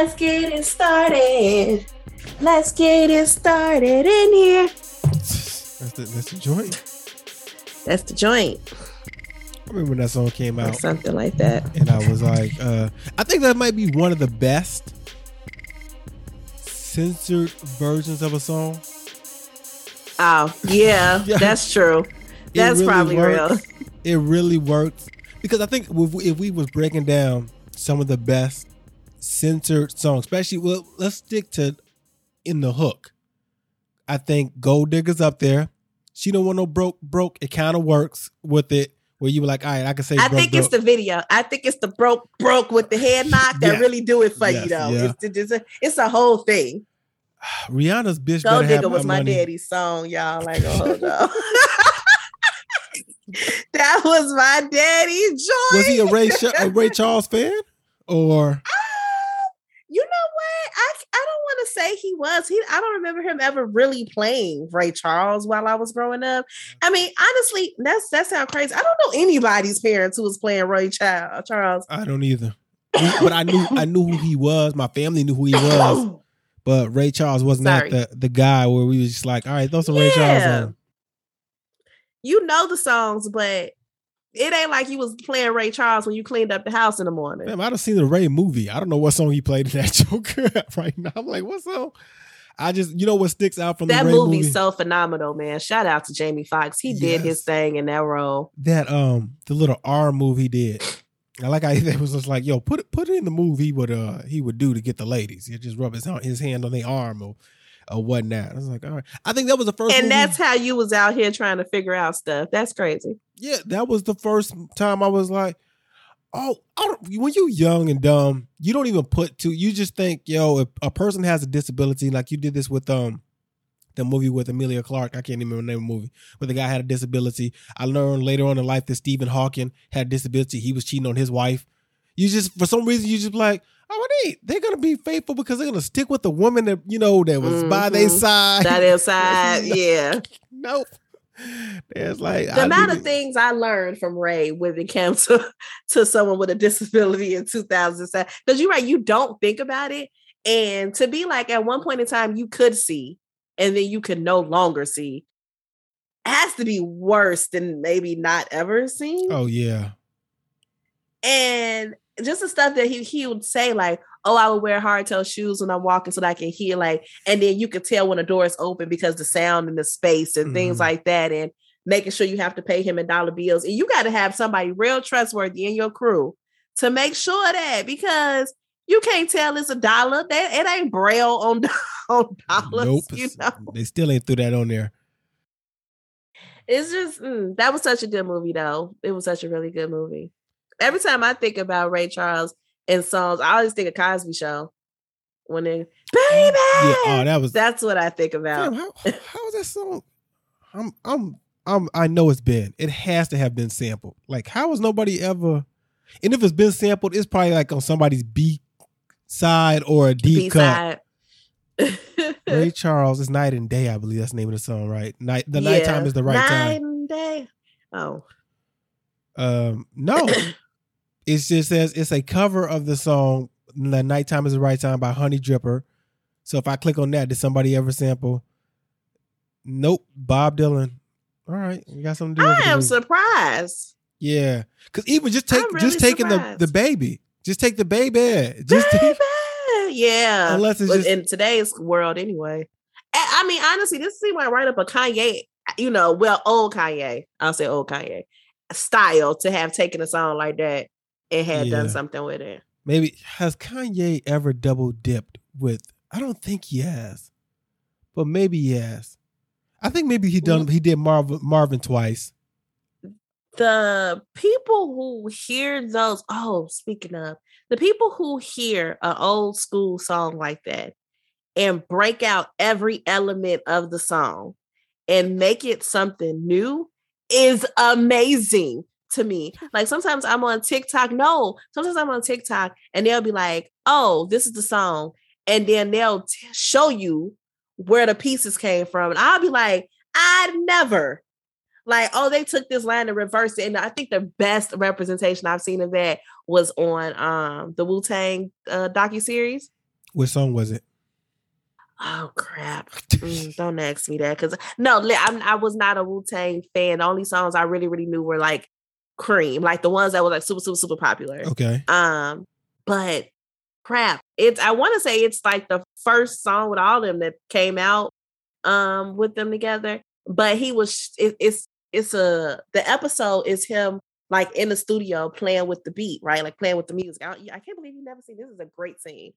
Let's get it started. Let's get it started in here. That's the joint. That's the joint. I remember when that song came out. Or something like that. And I was like, I think that might be one of the best censored versions of a song. Oh, yeah, that's true. That's really probably works. Real. It really works. Because I think if we was breaking down some of the best censored songs, especially, well, let's stick to in the hook. I think Gold Digger's up there. She don't want no broke. It kind of works with it where you were like, all right, I can say I broke, think broke. It's the video. I think it's the broke with the head knock that really do it for you, though. Yeah. It's a whole thing. Rihanna's Bitch Gold Digger have was my money. Daddy's song, y'all. Like, oh, no. That was my daddy's joint. Was he a Ray Charles fan? Or you know what? I don't want to say he was. I don't remember him ever really playing Ray Charles while I was growing up. I mean, honestly, that sounds crazy. I don't know anybody's parents who was playing Ray Charles. I don't either. But I knew who he was. My family knew who he was. But Ray Charles was not the guy where we was just like, all right, throw some Ray Charles on. You know the songs, but it ain't like you was playing Ray Charles when you cleaned up the house in the morning. Damn, I done seen the Ray movie. I don't know what song he played in that Joker right now. I'm like, what song? I just, you know what sticks out from that the Ray movie? That movie's so phenomenal, man. Shout out to Jamie Foxx. He did his thing in that role. That, the little R move he did. I like how they was just like, yo, put it in the move he would do to get the ladies. He'd just rub his hand on their arm or whatnot. I was like, all right. I think that was the first And movie. That's how you was out here trying to figure out stuff. That's crazy. Yeah, that was the first time I was like, oh, when you young and dumb, you don't even put two. You just think, yo, if a person has a disability, like you did this with the movie with Emilia Clarke. I can't even remember the name of the movie. But the guy had a disability. I learned later on in life that Stephen Hawking had a disability. He was cheating on his wife. You just, for some reason, you just like, oh, they're going to be faithful because they're going to stick with the woman that, you know, that was by their side. By their side, yeah. Nope. There's like the amount of things I learned from Ray when it came to someone with a disability in 2007. Because you're right, you don't think about it. And to be like, at one point in time, you could see and then you could no longer see. It has to be worse than maybe not ever seen. Oh, yeah. And just the stuff that he would say, like, oh, I would wear hardtail shoes when I'm walking so that I can hear, like, and then you could tell when a door is open because the sound and the space and things like that, and making sure you have to pay him in dollar bills. And you got to have somebody real trustworthy in your crew to make sure that, because you can't tell it's a dollar. It ain't braille on dollars. Nope. You know? They still ain't threw that on there. It's just, that was such a good movie, though. It was such a really good movie. Every time I think about Ray Charles and songs, I always think of Cosby Show. When they, baby, that's what I think about. Damn, how was that song? I know it's been. It has to have been sampled. Like, how was nobody ever? And if it's been sampled, it's probably like on somebody's B side or a D cut. Ray Charles is Night and Day. I believe that's the name of the song, right? Nighttime is the right time. Night and day. Oh. No. It just says it's a cover of the song "The Nighttime Is the Right Time" by Honey Dripper. So if I click on that, did somebody ever sample? Nope. Bob Dylan. All right, we got something to do. I am surprised. Yeah, because even just taking the baby, just take the baby, just baby. Yeah. Unless it's in today's world, anyway. I mean, honestly, this seems like right up a Kanye. You know, well, old Kanye. I'll say old Kanye style to have taken a song like that. It had done something with it. Maybe has Kanye ever double dipped with? I don't think he has, but maybe he has. I think maybe he did Marvin twice. The people who hear those. Oh, speaking of the people who hear an old school song like that and break out every element of the song and make it something new is amazing. To me, like sometimes I'm on TikTok. No, sometimes I'm on TikTok and they'll be like, oh, this is the song. And then they'll show you where the pieces came from. And I'll be like, I'd never. Like, oh, they took this line and reversed it. And I think the best representation I've seen of that was on the Wu-Tang docuseries. What song was it? Oh, crap. Don't ask me that. Because, no, I was not a Wu-Tang fan. The only songs I really, really knew were like Cream, like the ones that were like super, super, super popular. Okay. But crap. I want to say it's like the first song with all of them that came out with them together. But he was, the episode is him like in the studio playing with the beat, right? Like playing with the music. I can't believe you've never seen this. Is a great scene.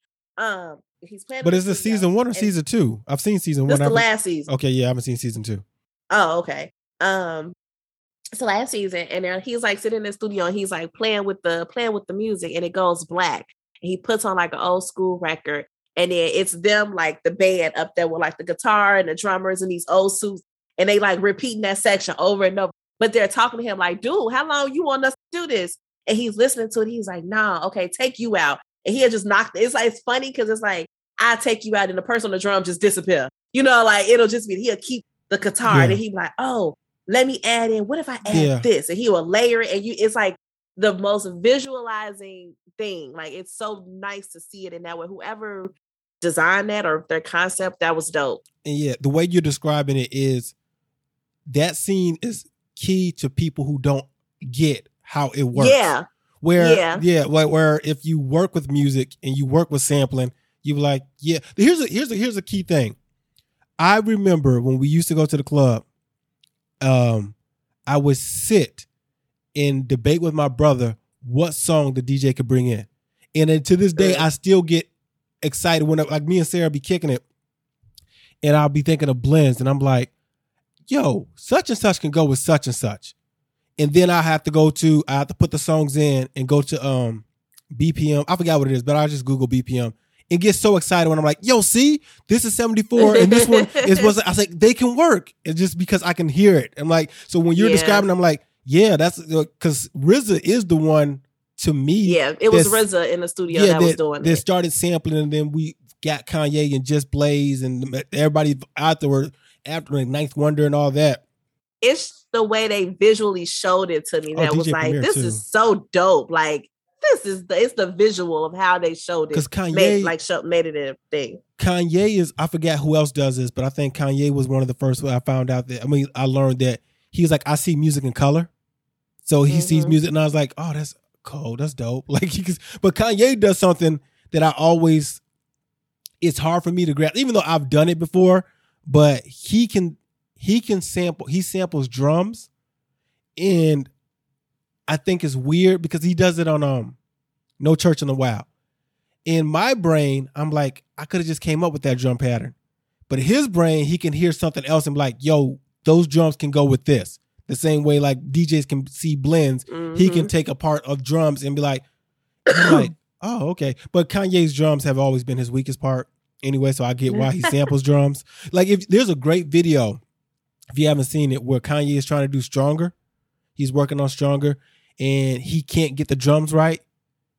He's playing. But is this season one or season two? I've seen season one. This the last season. Okay, yeah, I haven't seen season two. Oh, okay. It's the last season, and he's like sitting in the studio and he's like playing with the music, and it goes black. And he puts on like an old school record, and then it's them like the band up there with like the guitar and the drummers and these old suits, and they like repeating that section over and over. But they're talking to him like, "Dude, how long you want us to do this?" And he's listening to it. He's like, "Nah, okay, take you out." And he had just knocked it. It's like, it's funny because it's like, I take you out and the person on the drum just disappear. You know, like it'll just be, he'll keep the guitar and he'll be like, oh, let me add in. What if I add this? And he will layer it. And it's like the most visualizing thing. Like it's so nice to see it in that way. Whoever designed that or their concept, that was dope. And yeah, the way you're describing it is that scene is key to people who don't get how it works. Yeah. Where if you work with music and you work with sampling, you were like, yeah. Here's a key thing. I remember when we used to go to the club, I would sit and debate with my brother what song the DJ could bring in, and to this day I still get excited when like me and Sarah be kicking it, and I'll be thinking of blends, and I'm like, yo, such and such can go with such and such. And then I have to put the songs in and go to BPM. I forgot what it is, but I just Google BPM and get so excited when I'm like, yo, see, this is 74 and this one I was like, they can work. It's just because I can hear it. I'm like, so when you're describing, I'm like, yeah, that's because RZA is the one to me. Yeah, it was RZA in the studio that was doing it. They started sampling, and then we got Kanye and Just Blaze and everybody afterward, after like Ninth Wonder and all that. It's the way they visually showed it to me that was like, Premier this too. Is so dope. Like this is it's the visual of how they showed it. Because Kanye made it a thing. Kanye is, I forget who else does this, but I think Kanye was one of the first. I found out that I learned that he was like, I see music in color, so he sees music, and I was like, oh, that's cool, that's dope. Like, but Kanye does something that I always, it's hard for me to grasp, even though I've done it before, but he can. He can sample. He samples drums, and I think it's weird because he does it on No Church in the Wild. In my brain, I'm like, I could have just came up with that drum pattern, but in his brain, he can hear something else and be like, yo, those drums can go with this. The same way like DJs can see blends, he can take a part of drums and be like, oh, okay. But Kanye's drums have always been his weakest part anyway, so I get why he samples drums. Like if there's a great video. If you haven't seen it, where Kanye is trying to do Stronger, he's working on Stronger, and he can't get the drums right,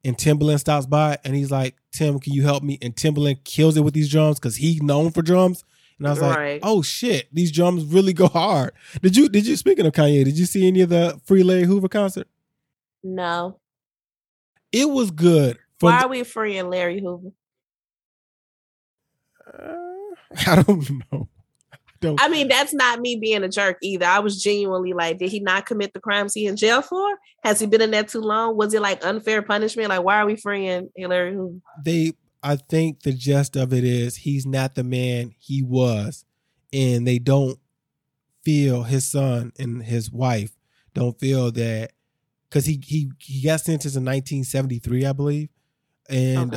and Timbaland stops by, and he's like, Tim, can you help me? And Timbaland kills it with these drums because he's known for drums. And I was like, oh shit, these drums really go hard. Did you speaking of Kanye, did you see any of the Free Larry Hoover concert? No. It was good. Why are we freeing Larry Hoover? I don't know. I mean, that's not me being a jerk either. I was genuinely like, did he not commit the crimes he in jail for? Has he been in there too long? Was it like unfair punishment? Like, why are we freeing Hillary? I think the gist of it is he's not the man he was, and they don't feel his son and his wife don't feel that because he got sentenced in 1973, I believe, and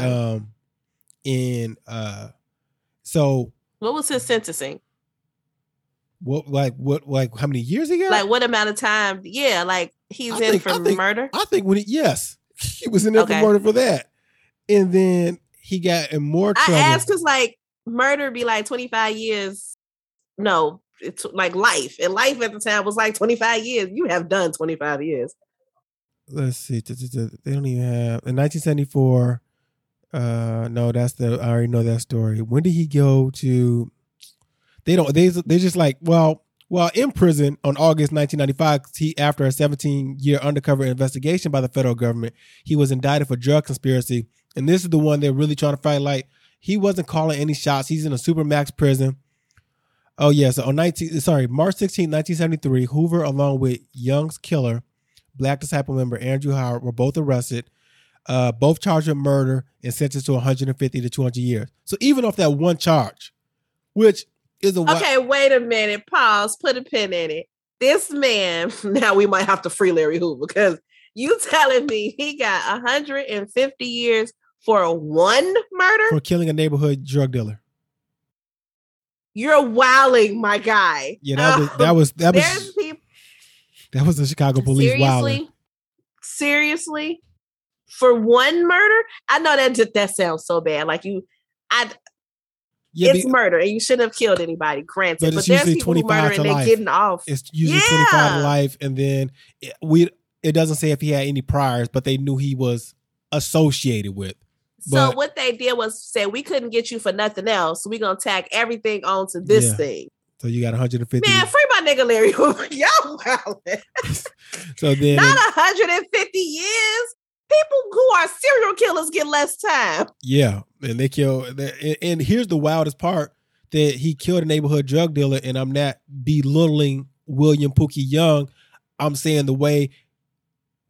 so what was his sentencing? What how many years he got? Like what amount of time? Yeah, like he's in for murder? I think he was in there for murder for that. And then he got in more trouble. I asked because like murder be like 25 years. No, it's like life. And life at the time was like 25 years. You have done 25 years. Let's see. They don't even have in 1974. No, I already know that story. When did he go to... They just like, well, in prison on August 1995, after a 17-year undercover investigation by the federal government, he was indicted for drug conspiracy. And this is the one they're really trying to fight. Like He wasn't calling any shots. He's in a supermax prison. Oh, yeah. So on March 16, 1973, Hoover, along with Young's killer, Black Disciple member Andrew Howard, were both arrested, both charged with murder and sentenced to 150 to 200 years. So even off that one charge, which is a... Okay, wait a minute. Pause. Put a pin in it. This man, now we might have to free Larry Hoover, because you telling me he got 150 years for one murder? For killing a neighborhood drug dealer. You're wilding, my guy. Yeah, that was the Chicago police. Seriously, for one murder? I know that sounds so bad. Like it's murder, and you shouldn't have killed anybody. Granted, but there's people who murder and they're getting off. It's usually 25 to life, and then it doesn't say if he had any priors, but they knew he was associated with. But, so what they did was say, we couldn't get you for nothing else, so we're going to tack everything onto this thing. So you got 150. Man, free my nigga Larry Hoover. Y'all wildin'. So then, not 150 years. People who are serial killers get less time. Yeah. And they kill. And here's the wildest part, that he killed a neighborhood drug dealer. And I'm not belittling William Pookie Young. I'm saying the way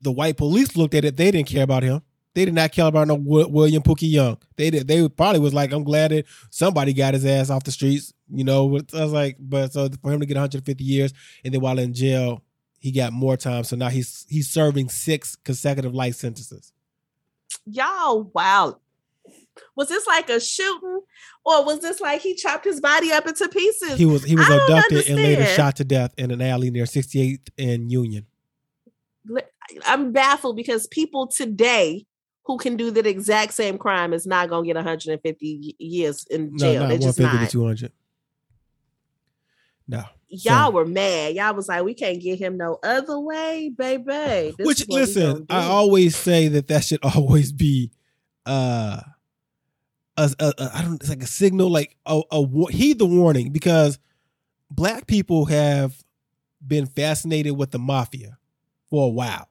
the white police looked at it, they didn't care about him. They did not care about no William Pookie Young. They probably was like, I'm glad that somebody got his ass off the streets. You know, I was like, but so for him to get 150 years, and then while in jail, he got more time. So now he's serving 6 consecutive life sentences. Y'all, wow. Was this like a shooting, or was this like he chopped his body up into pieces? He was abducted and later shot to death in an alley near 68th and Union. I'm baffled, because people today who can do that exact same crime is not going to get 150 years in jail. No, not 150 to 200. No. Y'all were mad. Y'all was like, we can't get him no other way, baby. Which, listen, I always say that should always be it's like a signal, like heed the warning, because Black people have been fascinated with the mafia for a while.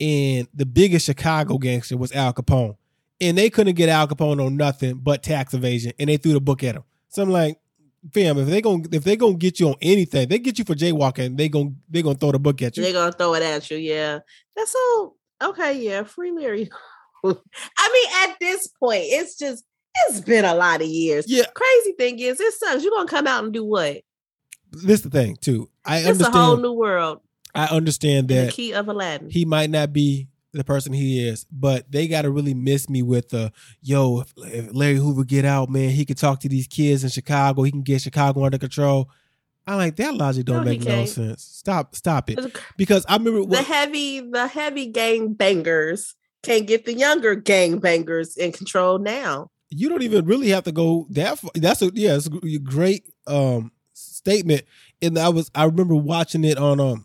And the biggest Chicago gangster was Al Capone. And they couldn't get Al Capone on nothing but tax evasion. And they threw the book at him. So I'm like, fam, if they gonna get you on anything, they get you for jaywalking, they gonna throw the book at you. They're gonna throw it at you, yeah. That's all. Okay, yeah, free Larry. I mean, at this point, it's been a lot of years. Yeah. Crazy thing is, it sucks. You're gonna come out and do what? This is the thing, too. It's a whole new world. I understand that the key of Aladdin. He might not be the person he is, but they got to really miss me with if Larry Hoover get out, man, he could talk to these kids in Chicago. He can get Chicago under control. I like that logic. Don't make no sense. Stop it. Because I remember the heavy gang bangers can't get the younger gang bangers in control now. You don't even really have to go that far. It's a great statement. And I remember watching it on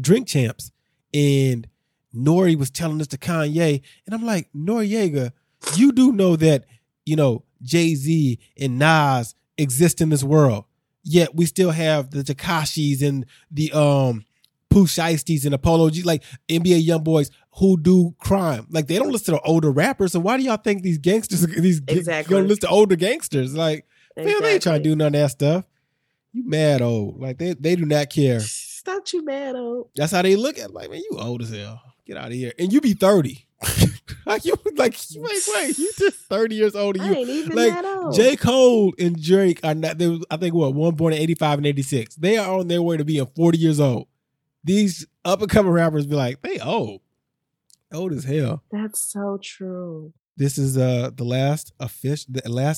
Drink Champs, and Nori was telling this to Kanye, and I'm like, Noriega, you do know that, you know, Jay-Z and Nas exist in this world, yet we still have the Takashis and the Pooh Shiesties and Apollo G, like NBA young boys who do crime. Like, they don't listen to older rappers, so why do y'all think these gangsters gonna listen to older gangsters? Like, man, they ain't trying to do none of that stuff. You mad old. Like, they do not care. Not you mad, old. That's how they look at it. Like, man, you old as hell. Get out of here. And you be 30. You just 30 years old. I ain't even like, that old. J. Cole and Drake are not, one born in 85 and 86. They are on their way to being 40 years old. These up-and-coming rappers be like, they old. Old as hell. That's so true. This is the last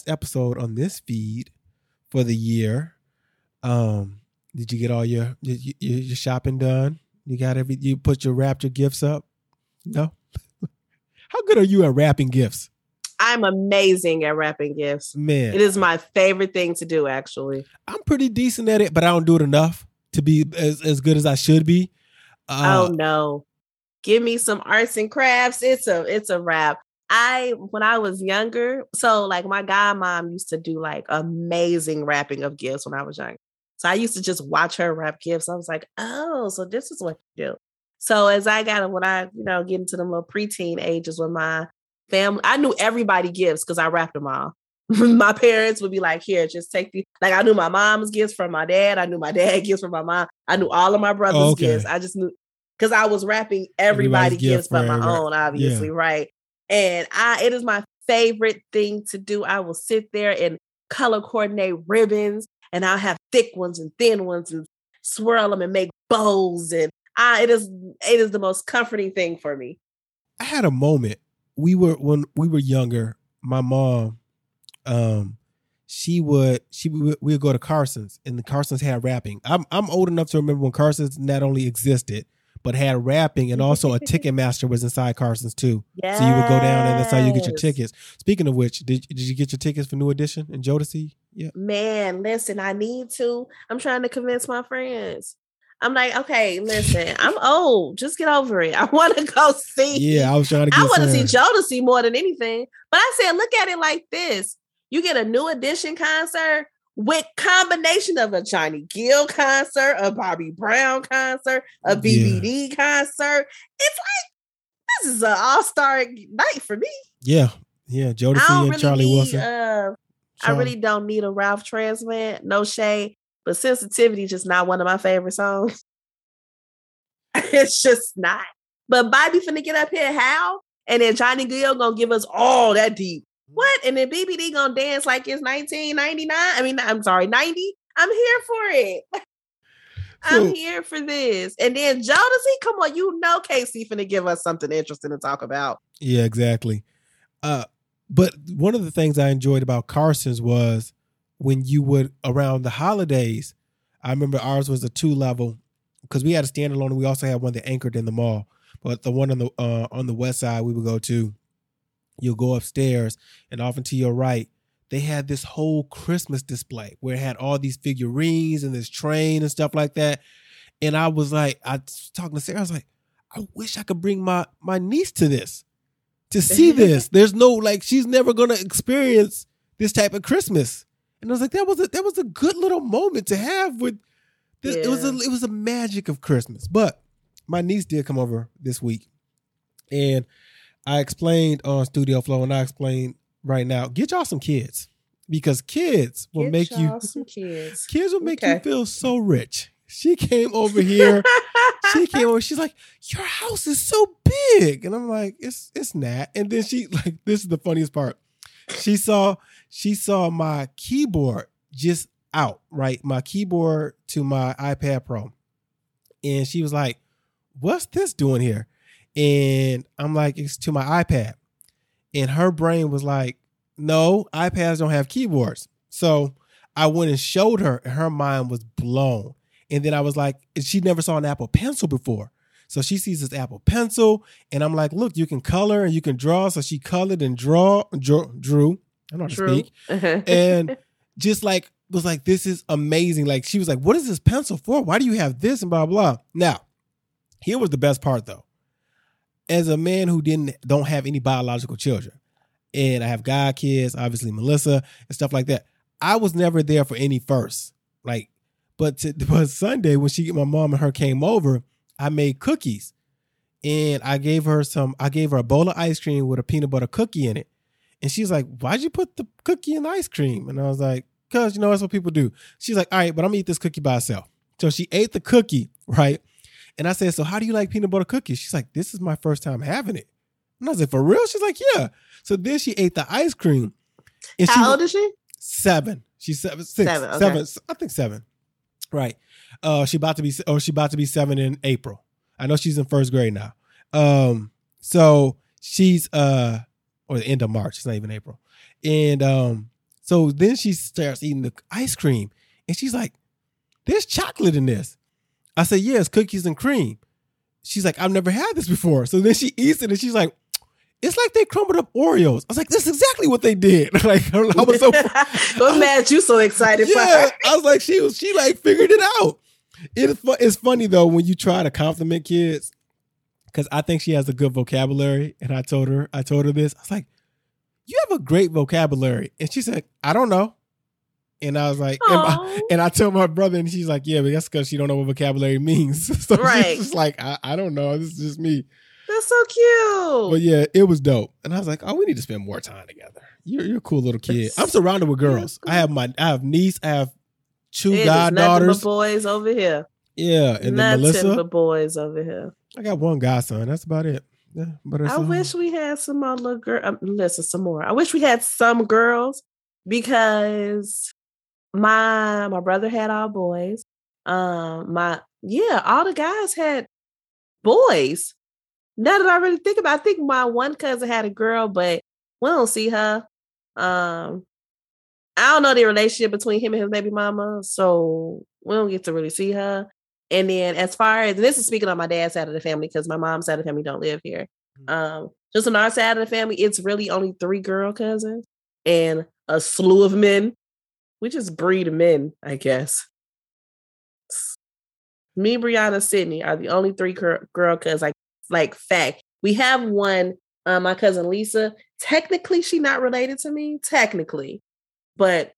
episode on this feed for the year. Did you get all your shopping done? You got you wrapped your gifts up? No? How good are you at wrapping gifts? I'm amazing at wrapping gifts. Man. It is my favorite thing to do, actually. I'm pretty decent at it, but I don't do it enough to be as good as I should be. Oh, no. Give me some arts and crafts. It's a wrap. When I was younger, so like my godmom used to do like amazing wrapping of gifts when I was younger. So I used to just watch her wrap gifts. I was like, oh, so this is what you do. So as I get into the little preteen ages with my family, I knew everybody gifts because I wrapped them all. my parents would be like, here, just take these. Like, I knew my mom's gifts from my dad. I knew my dad's gifts from my mom. I knew all of my brother's gifts. I just knew, because I was rapping everybody's gifts but my own, obviously, right? And it is my favorite thing to do. I will sit there and color coordinate ribbons, and I'll have thick ones and thin ones and swirl them and make bows. And it is the most comforting thing for me. I had a moment. When we were younger, my mom, we'd go to Carson's, and the Carson's had rapping. I'm old enough to remember when Carson's not only existed, but had rapping, and also a Ticketmaster was inside Carson's too. Yes. So you would go down, and that's how you get your tickets. Speaking of which, did you get your tickets for New Edition and Jodeci? Yeah. Man, listen, I need to. I'm trying to convince my friends. I'm like, okay, listen, I'm old. Just get over it. I want to go see. Yeah, I was trying to. I want to see Jodeci more than anything. But I said, look at it like this: you get a New Edition concert with combination of a Johnny Gill concert, a Bobby Brown concert, a BBD concert. It's like, this is an all-star night for me. Yeah. Yeah. Jodeci and Charlie Wilson. I really don't need a Ralph transplant. No shade. But Sensitivity is just not one of my favorite songs. It's just not. But Bobby finna get up here, how? And then Johnny Gill gonna give us all that deep. What? And then BBD gonna dance like it's 1999. I mean, I'm sorry, 90. I'm here for it. I'm here for this. And then Jodeci, come on, you know Casey finna give us something interesting to talk about. Yeah, exactly. But one of the things I enjoyed about Carson's was when you would, around the holidays, I remember ours was a 2-level, because we had a standalone, and we also had one that anchored in the mall. But the one on the west side we would go to. You'll go upstairs, and often to your right, they had this whole Christmas display where it had all these figurines and this train and stuff like that. And I was like, I was talking to Sarah, I was like, I wish I could bring my niece to this, to see this. There's no, like, she's never going to experience this type of Christmas. And I was like, that was a good little moment to have with this. Yeah. It was a magic of Christmas. But my niece did come over this week, and I explained on Studio Flow, and I explained right now, get y'all some kids, because kids will make you some kids. Kids will make you feel so rich. She came over here. She's like, your house is so big. And I'm like, it's not. And then she, like, this is the funniest part. She saw my keyboard just out, right? My keyboard to my iPad Pro. And she was like, what's this doing here? And I'm like, it's to my iPad. And her brain was like, no, iPads don't have keyboards. So I went and showed her, and her mind was blown. And then I was like, she never saw an Apple Pencil before. So she sees this Apple Pencil, and I'm like, look, you can color and you can draw. So she colored and drew. I don't know how to speak. And just like, was like, this is amazing. Like, she was like, what is this pencil for? Why do you have this? And blah, blah. Now, here was the best part, though. As a man who don't have any biological children, and I have God kids, obviously Melissa and stuff like that, I was never there for any first. Like, but Sunday when my mom and her came over, I made cookies, and I gave her a bowl of ice cream with a peanut butter cookie in it, and she's like, "Why'd you put the cookie in the ice cream?" And I was like, "Cause you know that's what people do." She's like, "All right, but I'm gonna eat this cookie by itself." So she ate the cookie, right? And I said, so how do you like peanut butter cookies? She's like, this is my first time having it. And I was like, for real? She's like, yeah. So then she ate the ice cream. And how old is she? 7. She's 7, 6. 7, okay. 7. I think 7. Right. She about to be 7 in April. I know she's in first grade now. So she's or the end of March. It's not even April. And so then she starts eating the ice cream, and she's like, there's chocolate in this. I said, yeah, it's cookies and cream. She's like, I've never had this before. So then she eats it, and she's like, it's like they crumbled up Oreos. I was like, that's exactly what they did. Like, I was so mad you so excited for her. I was like, she like figured it out. It's funny though when you try to compliment kids, because I think she has a good vocabulary. And I told her this. I was like, you have a great vocabulary. And she said, I don't know. And I was like, and I tell my brother, and she's like, yeah, but that's because she don't know what vocabulary means. So she's just like, I don't know. This is just me. That's so cute. But yeah, it was dope. And I was like, oh, we need to spend more time together. You're a cool little kid. I'm surrounded with girls. I have niece. I have two goddaughters. Boys over here. Yeah. And then Melissa. The boys over here. I got one godson. That's about it. Yeah, but I wish we had some more little girl. Some more. I wish we had some girls because my brother had all boys. All the guys had boys. Now that I really think about it, I think my one cousin had a girl, but we don't see her. I don't know the relationship between him and his baby mama, so we don't get to really see her. And then as far as, and this is speaking on my dad's side of the family, because my mom's side of the family don't live here. Just on our side of the family, it's really only three girl cousins and a slew of men. We just breed men, I guess. Me, Brianna, Sydney are the only three girl cousins. Like fact, we have one. My cousin Lisa. Technically, she's not related to me. Technically, but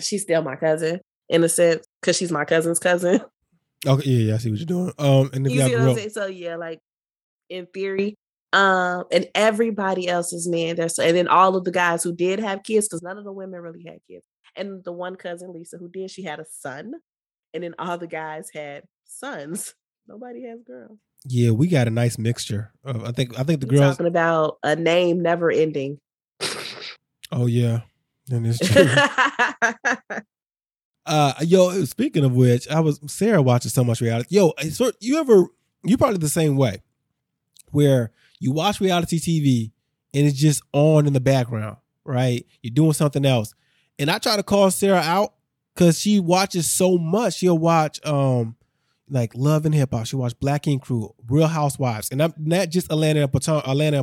she's still my cousin in a sense because she's my cousin's cousin. Okay, yeah, I see what you're doing. And you see what I'm saying? So yeah, like in theory, and everybody else is men. And then all of the guys who did have kids, because none of the women really had kids. And the one cousin Lisa who did, she had a son. And then all the guys had sons. Nobody has girls. Yeah, we got a nice mixture. I think the You're girls talking about a name never ending. Oh yeah, and it's true. Speaking of which, Sarah watches so much reality. Yo, so you probably the same way, where you watch reality TV and it's just on in the background, right? You're doing something else, and I try to call Sarah out because she watches so much. She'll watch like Love and Hip Hop. She watched Black Ink Crew, Real Housewives, and I'm not just Atlanta and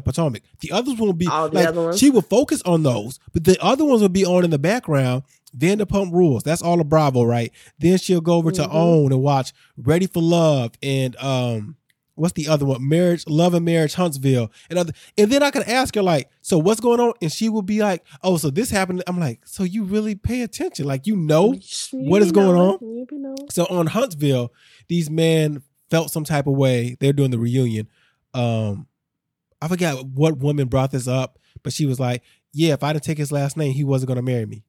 Potomac. The others won't be. All the other ones. She will focus on those, but the other ones will be on in the background. Then the Vanderpump Rules. That's all of Bravo, right? Then she'll go over to OWN and watch Ready for Love and what's the other one? Love and Marriage, Huntsville, and then I could ask her like, so what's going on? And she would be like, oh, so this happened. I'm like, so you really pay attention, like what is going on. So on Huntsville, these men felt some type of way. They're doing the reunion. I forgot what woman brought this up, but she was like, yeah, if I didn't take his last name, he wasn't going to marry me.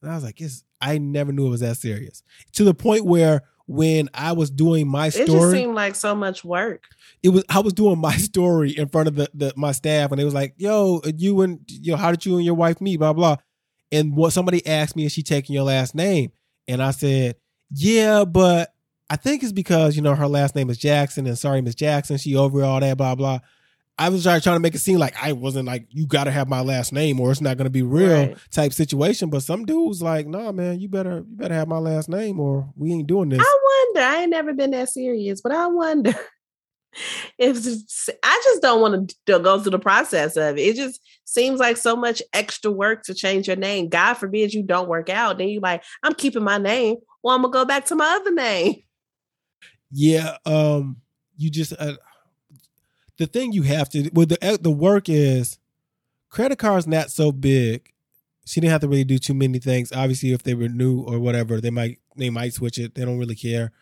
And I was like, I never knew it was that serious. To the point where when I was doing my story... It just seemed like so much work. I was doing my story in front of my staff, and they was like, yo, how did you and your wife meet, blah, blah. And somebody asked me, is she taking your last name? And I said, yeah, but... I think it's because, her last name is Jackson and sorry, Miss Jackson, she over all that, blah, blah. I was trying to make it seem like I wasn't like, you got to have my last name or it's not going to be real type situation. But some dude's like, nah, man, you better have my last name or we ain't doing this. I wonder. I ain't never been that serious, but I wonder I just don't want to go through the process of it. It just seems like so much extra work to change your name. God forbid you don't work out. Then you're like, I'm keeping my name. Well, I'm going to go back to my other name. Yeah, you just the thing you have to with the work is credit card's not so big. She didn't have to really do too many things. Obviously, if they renew or whatever, they might switch it. They don't really care.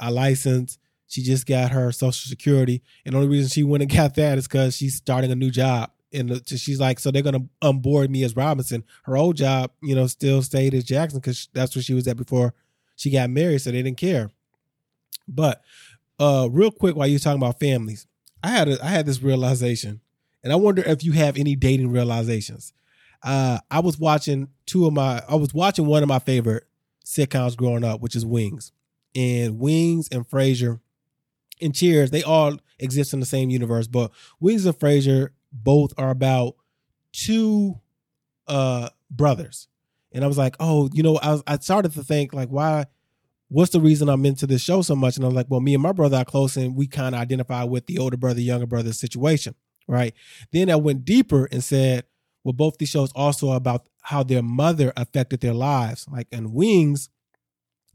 I license. She just got her Social Security, and the only reason she went and got that is because she's starting a new job, and she's like, so they're gonna onboard me as Robinson. Her old job, still stayed as Jackson because that's where she was at before she got married. So they didn't care. But real quick, while you're talking about families, I had this realization, and I wonder if you have any dating realizations. I was watching one of my favorite sitcoms growing up, which is Wings. And Wings and Frasier and Cheers, they all exist in the same universe. But Wings and Frasier both are about two brothers. And I was like, oh, I started to think like, why? What's the reason I'm into this show so much? And I was like, well, me and my brother are close and we kind of identify with the older brother, younger brother situation, right? Then I went deeper and said, well, both these shows also are about how their mother affected their lives. Like in Wings,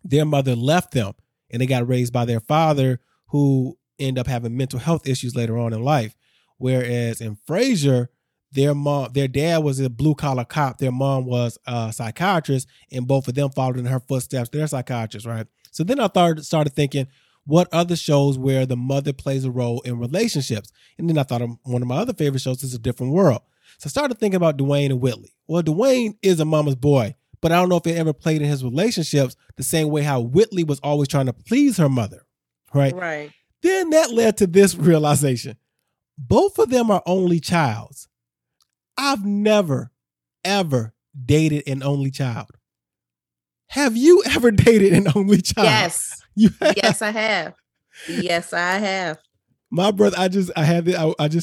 their mother left them and they got raised by their father who ended up having mental health issues later on in life. Whereas in Frasier, their dad was a blue collar cop. Their mom was a psychiatrist, and both of them followed in her footsteps. They're psychiatrists, right? So then I started thinking, what other shows where the mother plays a role in relationships? And then I thought of one of my other favorite shows is A Different World. So I started thinking about Dwayne and Whitley. Well, Dwayne is a mama's boy, but I don't know if it ever played in his relationships the same way how Whitley was always trying to please her mother, right? Right. Then that led to this realization. Both of them are only childs. I've never, ever dated an only child. Have you ever dated an only child? Yes. You have? Yes, I have. Yes, I have. My brother, I just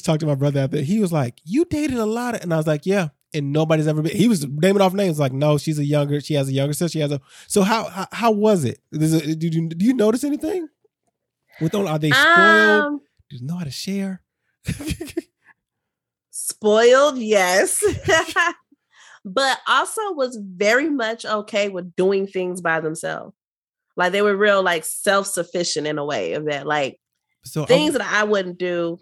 talked to my brother after. He was like, "You dated a lot," and I was like, "Yeah." And nobody's ever been. He was naming off names like, "No, she has a younger sister. She has a." So how was it? Do you notice anything? Are they spoiled? Do you know how to share? Spoiled, yes. But also was very much okay with doing things by themselves. Like they were real, like self-sufficient in a way of that. Like so things that I wouldn't do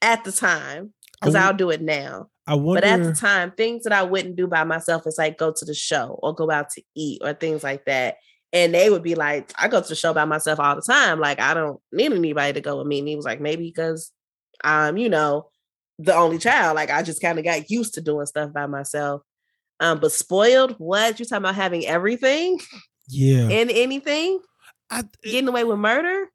at the time, because I'll do it now. But at the time, things that I wouldn't do by myself is like go to the show or go out to eat or things like that. And they would be like, I go to the show by myself all the time. Like I don't need anybody to go with me. And he was like, maybe because I'm, the only child. Like I just kind of got used to doing stuff by myself. But spoiled, what? You talking about having everything? Yeah. And anything? Getting away with murder?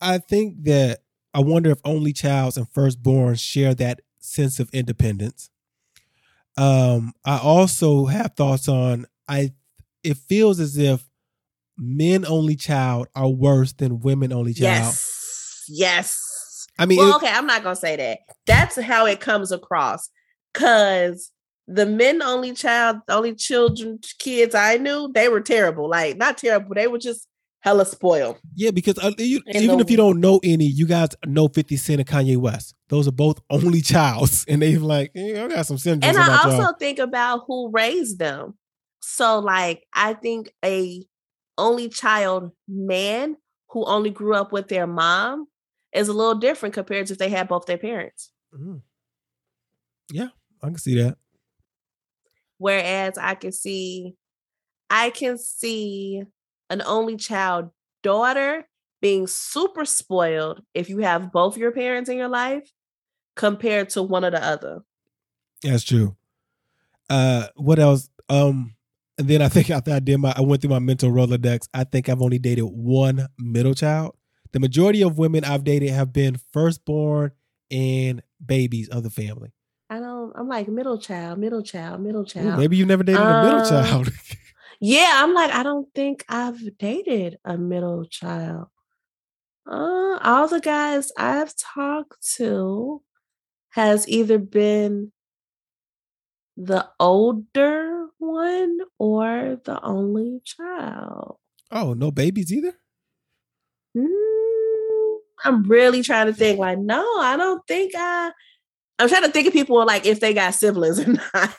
I think that I wonder if only childs and firstborns share that sense of independence. I also have thoughts on, it feels as if men only child are worse than women only child. Yes. I mean, I'm not going to say that. That's how it comes across. Because the men only child, only children, kids I knew, they were terrible. Like, not terrible. They were just hella spoiled. Yeah, because if you don't know any, you guys know 50 Cent and Kanye West. Those are both only childs. And they're like, I got some syndromes. And I also think about who raised them. So, like, I think a only child man who only grew up with their mom is a little different compared to if they had both their parents. Mm-hmm. Yeah, I can see that. Whereas I can see an only child daughter being super spoiled if you have both your parents in your life compared to one or the other. That's true. What else? And then I think after I went through my mental Rolodex, I think I've only dated one middle child. The majority of women I've dated have been firstborn and babies of the family. I'm like middle child. Ooh, maybe you never dated a middle child. Yeah, I'm like, I don't think I've dated a middle child. All the guys I've talked to has either been the older one or the only child. Oh, no babies either? I'm really trying to think like, no, I don't think I'm trying to think of people like if they got siblings or not,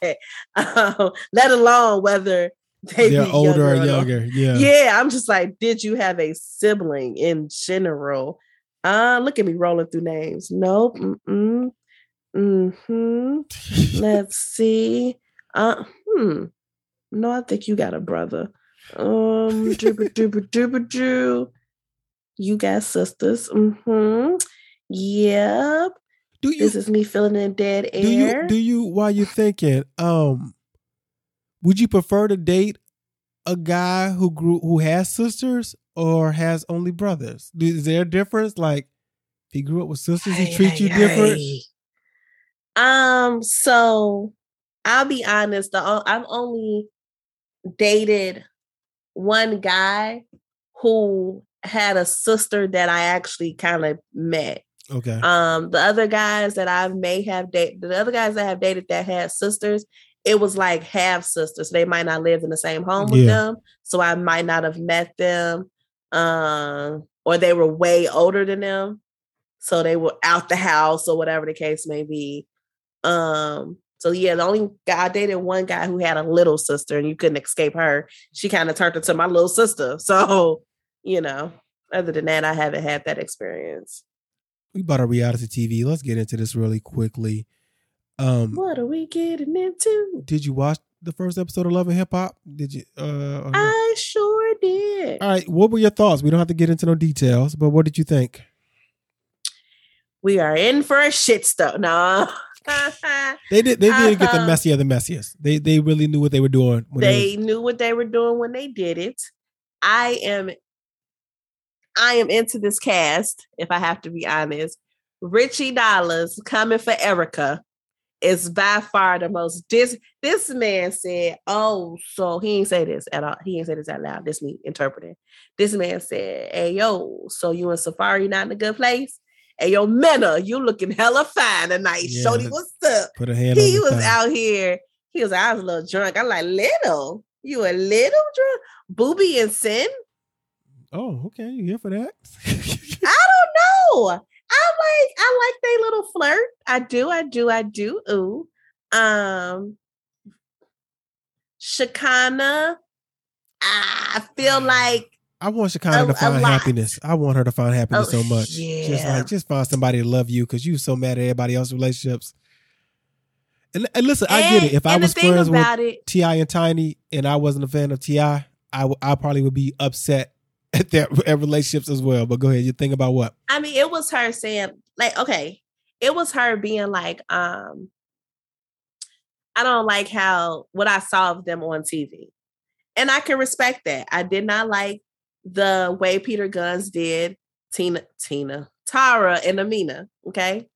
let alone whether they're older or younger. Yeah. Yeah. I'm just like, did you have a sibling in general? Look at me rolling through names. Nope. Let's see. No, I think you got a brother. You got sisters. Yep. This is me feeling in dead air. Do you while you're thinking, would you prefer to date a guy who has sisters or has only brothers? Is there a difference? Like if he grew up with sisters, he treats you different? So I'll be honest, I've only dated one guy who had a sister that I actually kind of met. Okay. The other guys that I have dated that had sisters, it was like half sisters. They might not live in the same home with them, so I might not have met them, or they were way older than them, so they were out the house or whatever the case may be. So yeah, the only guy I dated one guy who had a little sister, and you couldn't escape her. She kind of turned into my little sister. So other than that, I haven't had that experience. We bought a reality TV. Let's get into this really quickly. What are we getting into? Did you watch the first episode of Love and Hip Hop? Did you? I sure did. good. All right. What were your thoughts? We don't have to get into no details, but what did you think? We are in for a shit stuff. No. They did get the messy of the messiest. They really knew what they were doing. They knew what they were doing when they did it. I am into this cast, if I have to be honest. Richie Dollars coming for Erica is by far the most this man said, oh, so he ain't say this at all. He ain't say this out loud. This me interpreting. This man said, hey, yo, so you and Safari not in a good place? Hey, yo, Mena, you looking hella fine tonight. Yeah, Shorty, what's up? Put a hand he on was thigh. Out here. He was I was a little drunk. I'm like, little? You a little drunk? Booby and Sin? Oh, okay. You here for that? I don't know. I like they little flirt. I do. Ooh. Shekinah. I feel like I want Shekinah to find happiness. I want her to find happiness so much. Yeah. Just find somebody to love you because you so mad at everybody else's relationships. And listen, I get it. If I was friends with T.I. and Tiny and I wasn't a fan of T.I., I probably would be upset at their relationships as well. But go ahead. You think about what? I mean, it was her saying, like, okay, it was her being like, I don't like how what I saw of them on TV. And I can respect that. I did not like the way Peter Guns did Tara and Amina. Okay.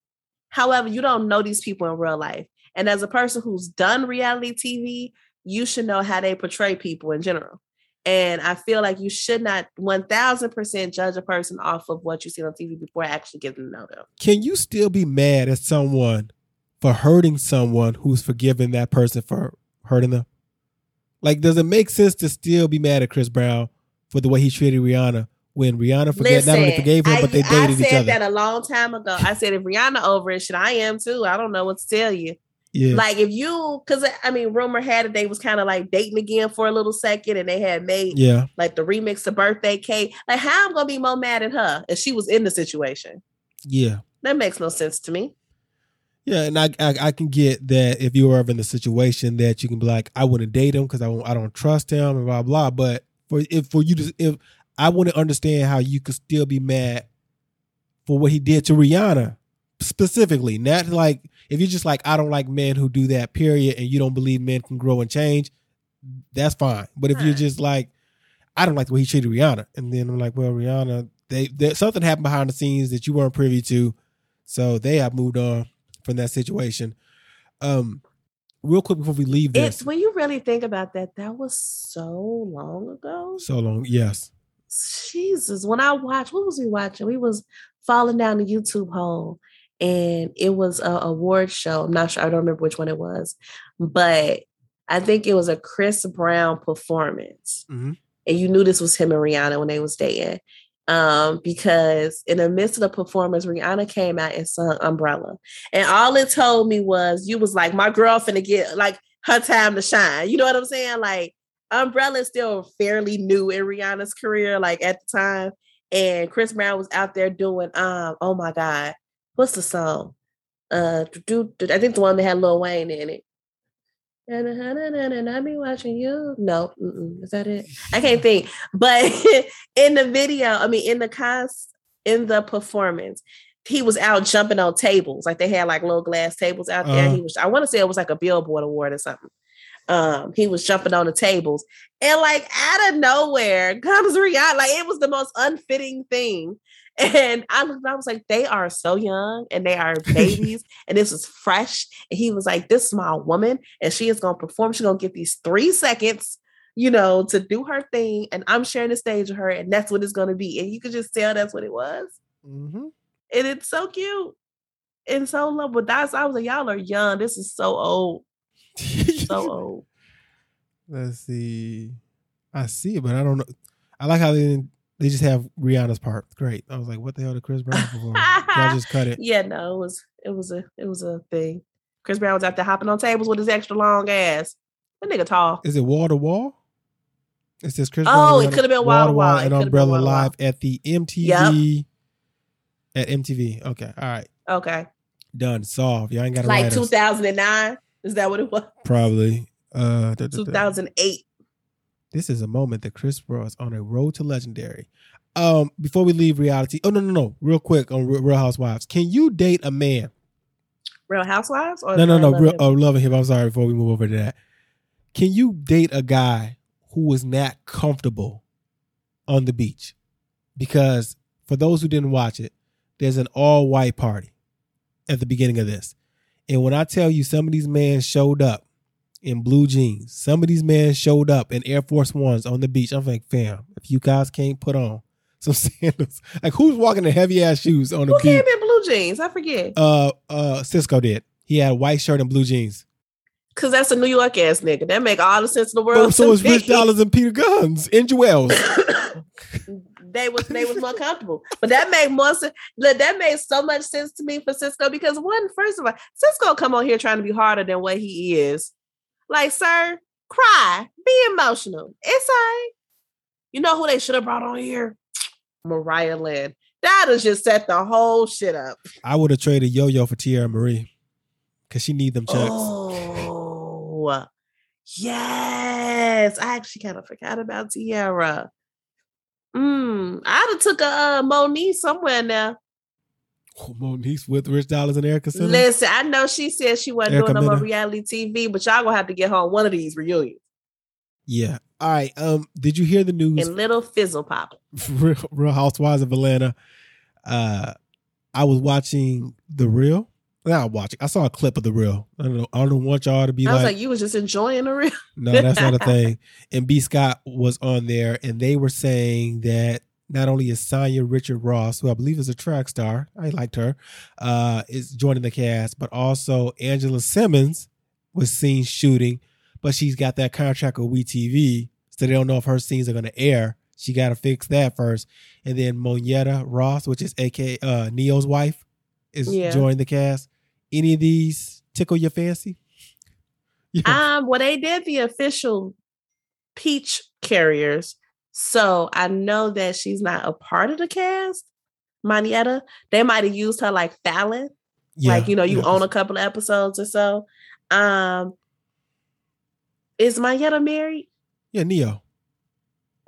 However, you don't know these people in real life. And as a person who's done reality TV, you should know how they portray people in general. And I feel like you should not 1000% judge a person off of what you see on TV before actually getting to know them. Can you still be mad at someone for hurting someone who's forgiven that person for hurting them? Like, does it make sense to still be mad at Chris Brown for the way he treated Rihanna when Rihanna not only forgave him, but they dated each other? I said that a long time ago. I said, if Rihanna over it, shit, I am too. I don't know what to tell you. Yeah. Like if you, because I mean, rumor had it they was kind of like dating again for a little second, and they had made like the remix to Birthday Cake. Like how I'm gonna be more mad at her if she was in the situation? Yeah, that makes no sense to me. Yeah, and I can get that if you were ever in the situation that you can be like, I wouldn't date him because I don't trust him and blah blah. But if I want to understand how you could still be mad for what he did to Rihanna specifically, not like. If you're just like, I don't like men who do that, period, and you don't believe men can grow and change, that's fine. But if you're just like, I don't like the way he treated Rihanna, and then I'm like, well, Rihanna, something happened behind the scenes that you weren't privy to, so they have moved on from that situation. Real quick before we leave this. When you really think about that, that was so long ago. So long, yes. Jesus, when I watched, what was we watching? We was falling down the YouTube hole. And it was an award show. I'm not sure. I don't remember which one it was, but I think it was a Chris Brown performance. Mm-hmm. And you knew this was him and Rihanna when they was dating, because in the midst of the performance, Rihanna came out and sung Umbrella. And all it told me was, you was like, my girl finna get like her time to shine. You know what I'm saying? Like Umbrella is still fairly new in Rihanna's career, like at the time. And Chris Brown was out there doing, oh my God. What's the song? I think the one that had Lil Wayne in it. And I be watching you. No, is that it? I can't think. But in the video, I mean, in the performance, he was out jumping on tables. Like they had like little glass tables out there. He was. I want to say it was like a Billboard award or something. He was jumping on the tables, and like out of nowhere comes Rihanna. Like it was the most unfitting thing. And I looked, I was like, they are so young and they are babies and this is fresh. And he was like, this is my woman and she is going to perform. She's going to get these 3 seconds, you know, to do her thing. And I'm sharing the stage with her and that's what it's going to be. And you could just tell that's what it was. Mm-hmm. And it's so cute and so lovable. I was like, y'all are young. This is so old. So old. Let's see. I see it, but I don't know. I like how they didn't. They just have Rihanna's part. Great. I was like, what the hell did Chris Brown perform? I just cut it. Yeah, no, it was a thing. Chris Brown was out there hopping on tables with his extra long ass. That nigga tall. Is it wall to wall? It says Chris Brown. Oh, it could have been wall to wall. And Umbrella Live at the MTV. Yep. At MTV. Okay. All right. Okay. Done. Solved. Y'all ain't got to write us. Like 2009? Is that what it was? Probably. 2008. This is a moment that Chris Brown is on a road to legendary. Before we leave reality, real quick on Real Housewives. Can you date a man? Real Housewives? Or no. Love and Hip Hop. I'm sorry. Before we move over to that, can you date a guy who is not comfortable on the beach? Because for those who didn't watch it, there's an all-white party at the beginning of this. And when I tell you some of these men showed up in blue jeans, some of these men showed up in Air Force Ones on the beach, I'm like, fam, if you guys can't put on some sandals. Like, who's walking in heavy-ass shoes on the beach? Who came in blue jeans? I forget. Cisco did. He had a white shirt and blue jeans. Because that's a New York-ass nigga. That make all the sense in the world. So it's Rich Dollars and Peter Guns and Jewels. They was more comfortable, but that made more sense. That made so much sense to me for Cisco, because first of all, Cisco come on here trying to be harder than what he is. Like, sir, cry, be emotional. It's alright. You know who they should have brought on here? Mariah Lynn. That has just set the whole shit up. I would have traded Yo-Yo for Tierra Marie because she need them checks. Oh, yes. I actually kind of forgot about Tierra. I'd have took a Moniece somewhere now. Oh, Moniece with Rich Dollars and Erica Simmons. Listen, I know she said she wasn't doing no more reality TV, but y'all gonna have to get her on one of these reunions. Yeah. All right. Did you hear the news? And Little Fizzle Pop. Real Housewives of Atlanta. I was watching The Real. I saw a clip of The Real. I don't want y'all to be like... I was like, you was just enjoying The Real? No, that's not a thing. And B. Scott was on there, and they were saying that not only is Sonya Richard Ross, who I believe is a track star, I liked her, is joining the cast, but also Angela Simmons was seen shooting, but she's got that contract with WeTV, so they don't know if her scenes are going to air. She got to fix that first. And then Moneta Ross, which is a.k.a. Neo's wife, is joining the cast. Any of these tickle your fancy? Yeah. Well, they did the official peach carriers, so I know that she's not a part of the cast. Moneta, they might have used her like Fallon, own a couple of episodes or so. Is Moneta married? Yeah, Neo.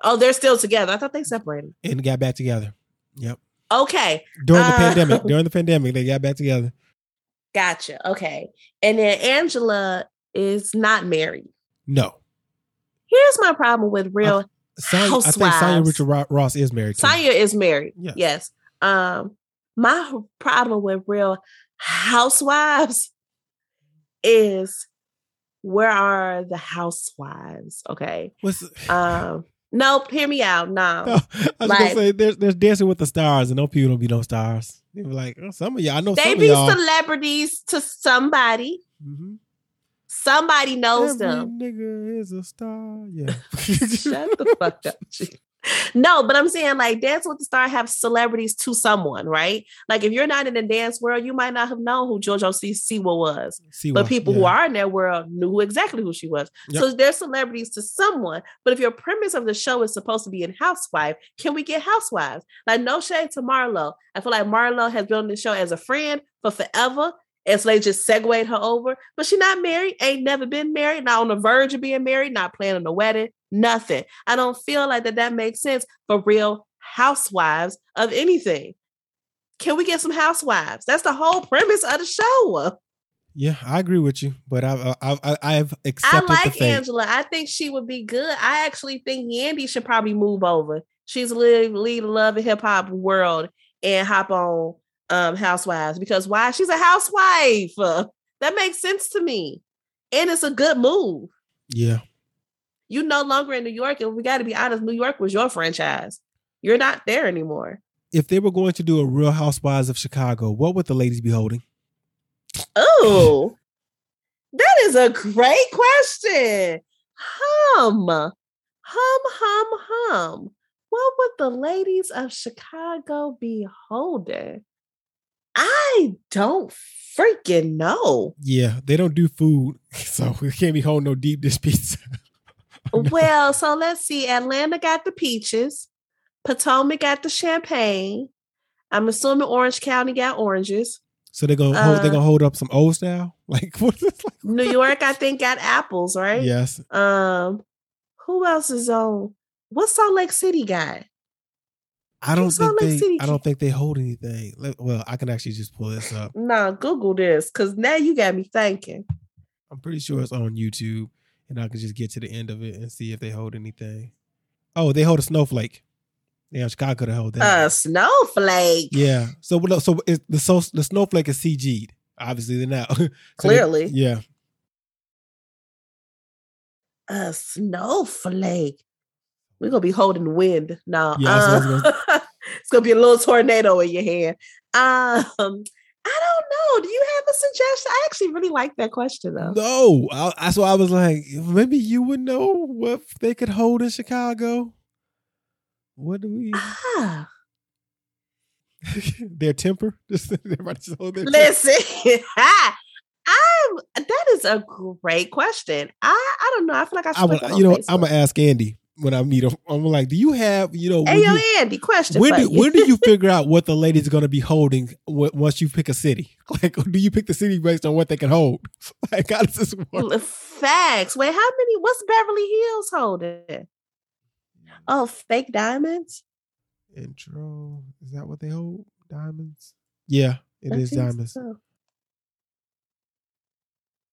Oh, they're still together. I thought they separated and got back together. Yep. Okay. During the pandemic, they got back together. Gotcha. Okay. And then Angela is not married. No. Here's my problem with Real Housewives. I think Sonya Richard Ross is married. Sonya is married. Yeah. Yes. My problem with Real Housewives is, where are the housewives? Okay. Nope. Hear me out. No. I was going to say, there's Dancing with the Stars, and no people don't be no stars. They were like, oh, some of y'all, I know some of y'all. They be celebrities to somebody. Mm-hmm. Somebody knows them. Nigga is a star. Yeah. Shut the fuck up. No, but I'm saying, like, Dance with the Star have celebrities to someone, right? Like, if you're not in the dance world, you might not have known who JoJo Siwa was. But people who are in their world knew exactly who she was. Yep. So they're celebrities to someone. But if your premise of the show is supposed to be a housewife, can we get housewives? Like, no shade to Marlo. I feel like Marlo has been on this show as a friend for forever. And so they just segued her over. But she's not married, ain't never been married, not on the verge of being married, not planning a wedding, nothing. I don't feel like that makes sense for Real Housewives of anything. Can we get some housewives? That's the whole premise of the show. Yeah, I agree with you, but I've accepted. I like the Angela. I think she would be good. I actually think Yandy should probably move over. She's lead Love and Hip Hop world and hop on Housewives, because why? She's a housewife. That makes sense to me, and it's a good move. Yeah, you no longer in New York, and we got to be honest. New York was your franchise. You're not there anymore. If they were going to do a Real Housewives of Chicago, what would the ladies be holding? Oh, that is a great question. Hum. What would the ladies of Chicago be holding? I don't freaking know. Yeah, they don't do food, so we can't be holding no deep dish pizza. No. Well, so let's see. Atlanta got the peaches. Potomac got the champagne. I'm assuming Orange County got oranges. So they're going to hold up some old style? Like, what is this? New York, I think, got apples, right? Yes. Who else is on? What's Salt Lake City got? I don't think they hold anything. Well, I can actually just pull this up. No, Google this, because now you got me thinking. I'm pretty sure it's on YouTube, and I can just get to the end of it and see if they hold anything. Oh, they hold a snowflake. Yeah, Chicago to hold that. A snowflake. Yeah. So it's the snowflake is CG'd. Obviously, now. So clearly. Yeah. A snowflake. We're gonna be holding wind. No. Yeah, it's gonna be a little tornado in your hand. I don't know. Do you have a suggestion? I actually really like that question, though. No, so I was like, maybe you would know what they could hold in Chicago. What do we? Ah. Their temper. Just everybody just hold their temper. That is a great question. I don't know. I feel like I should. I'm gonna ask Andy when I meet him. I'm like, do you have Andy question? When do you figure out what the lady's gonna be holding once you pick a city? Like, do you pick the city based on what they can hold? Like, how does this work? Facts. Wait, what's Beverly Hills holding? Oh, fake diamonds? Intro. Is that what they hold? Diamonds? Yeah, it is diamonds. So.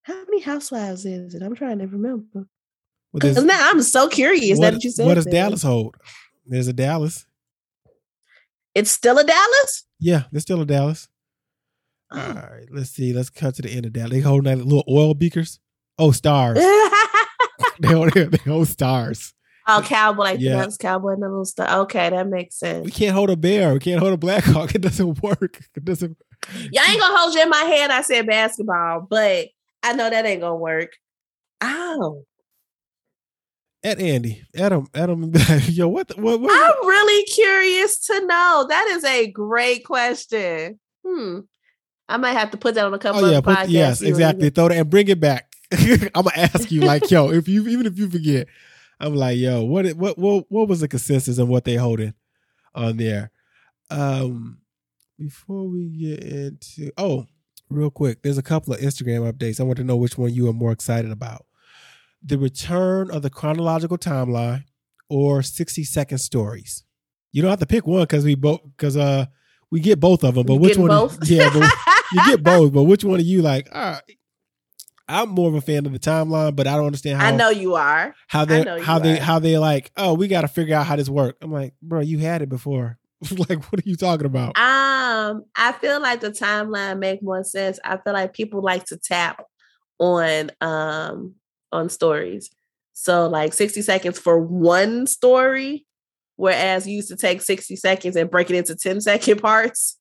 How many housewives is it? I'm trying to remember. Well, now I'm so curious that you said. What does Dallas hold? There's a Dallas. It's still a Dallas? Yeah, there's still a Dallas. Oh. All right, let's see. Let's cut to the end of Dallas. They hold like little oil beakers. Oh, stars. They hold stars. Oh, cowboy, like yeah. That's cowboy and the little stuff. Okay, that makes sense. We can't hold a bear. We can't hold a Black Hawk. It doesn't work. It doesn't. Y'all ain't gonna hold you in my hand. I said basketball, but I know that ain't gonna work. Ow. At Andy, Adam, yo, what? I'm really curious to know. That is a great question. I might have to put that on a couple of podcasts. Yes, exactly. Throw that and bring it back. I'm gonna ask you, like, yo, if you forget. I'm like, yo, what was the consensus on what they holding on there? Before we get into real quick, there's a couple of Instagram updates. I want to know which one you are more excited about. The return of the chronological timeline or 60-second stories. You don't have to pick one because we get both of them, but which one? Both? Yeah, but you get both, but which one are you like, all right? I'm more of a fan of the timeline, but I don't understand how. I know you are. How they like, oh, we got to figure out how this works. I'm like, bro, you had it before. Like, what are you talking about? I feel like the timeline make more sense. I feel like people like to tap on stories. So like 60 seconds for one story, whereas you used to take 60 seconds and break it into 10-second parts.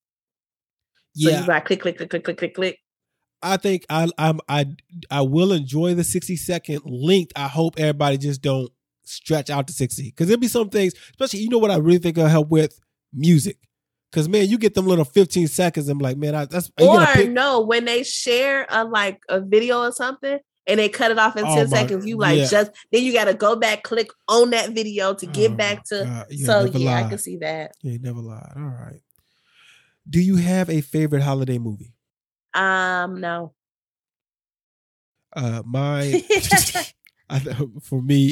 Yeah. So you like click, click, click, click, click, click, click. I think I will enjoy the 60-second length. I hope everybody just don't stretch out to 60, because there'll be some things, especially, you know what I really think I'll help with? Music. Because, man, you get them little 15 seconds. I'm like, man, that's... when they share a video or something and they cut it off in 10 seconds, then you got to go back, click on that video to get back to... So, yeah, lied. I can see that. Yeah, you never lied. All right. Do you have a favorite holiday movie? No. For me,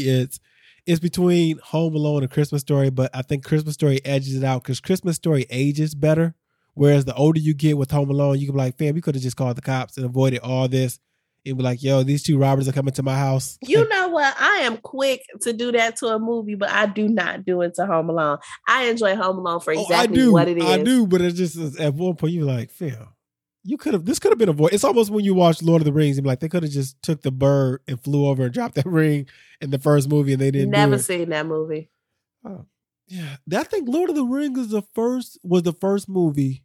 it's between Home Alone and Christmas Story, but I think Christmas Story edges it out because Christmas Story ages better. Whereas the older you get with Home Alone, you can be like, fam, we could have just called the cops and avoided all this. It'd be like, yo, these two robbers are coming to my house. You know what? I am quick to do that to a movie, but I do not do it to Home Alone. I enjoy Home Alone for exactly what it is. I do, but it's just at one point you're like, fam. This could have been avoided. It's almost when you watch Lord of the Rings and be like, they could have just took the bird and flew over and dropped that ring in the first movie, and they didn't. Never seen that movie. Oh, yeah, I think Lord of the Rings is the first movie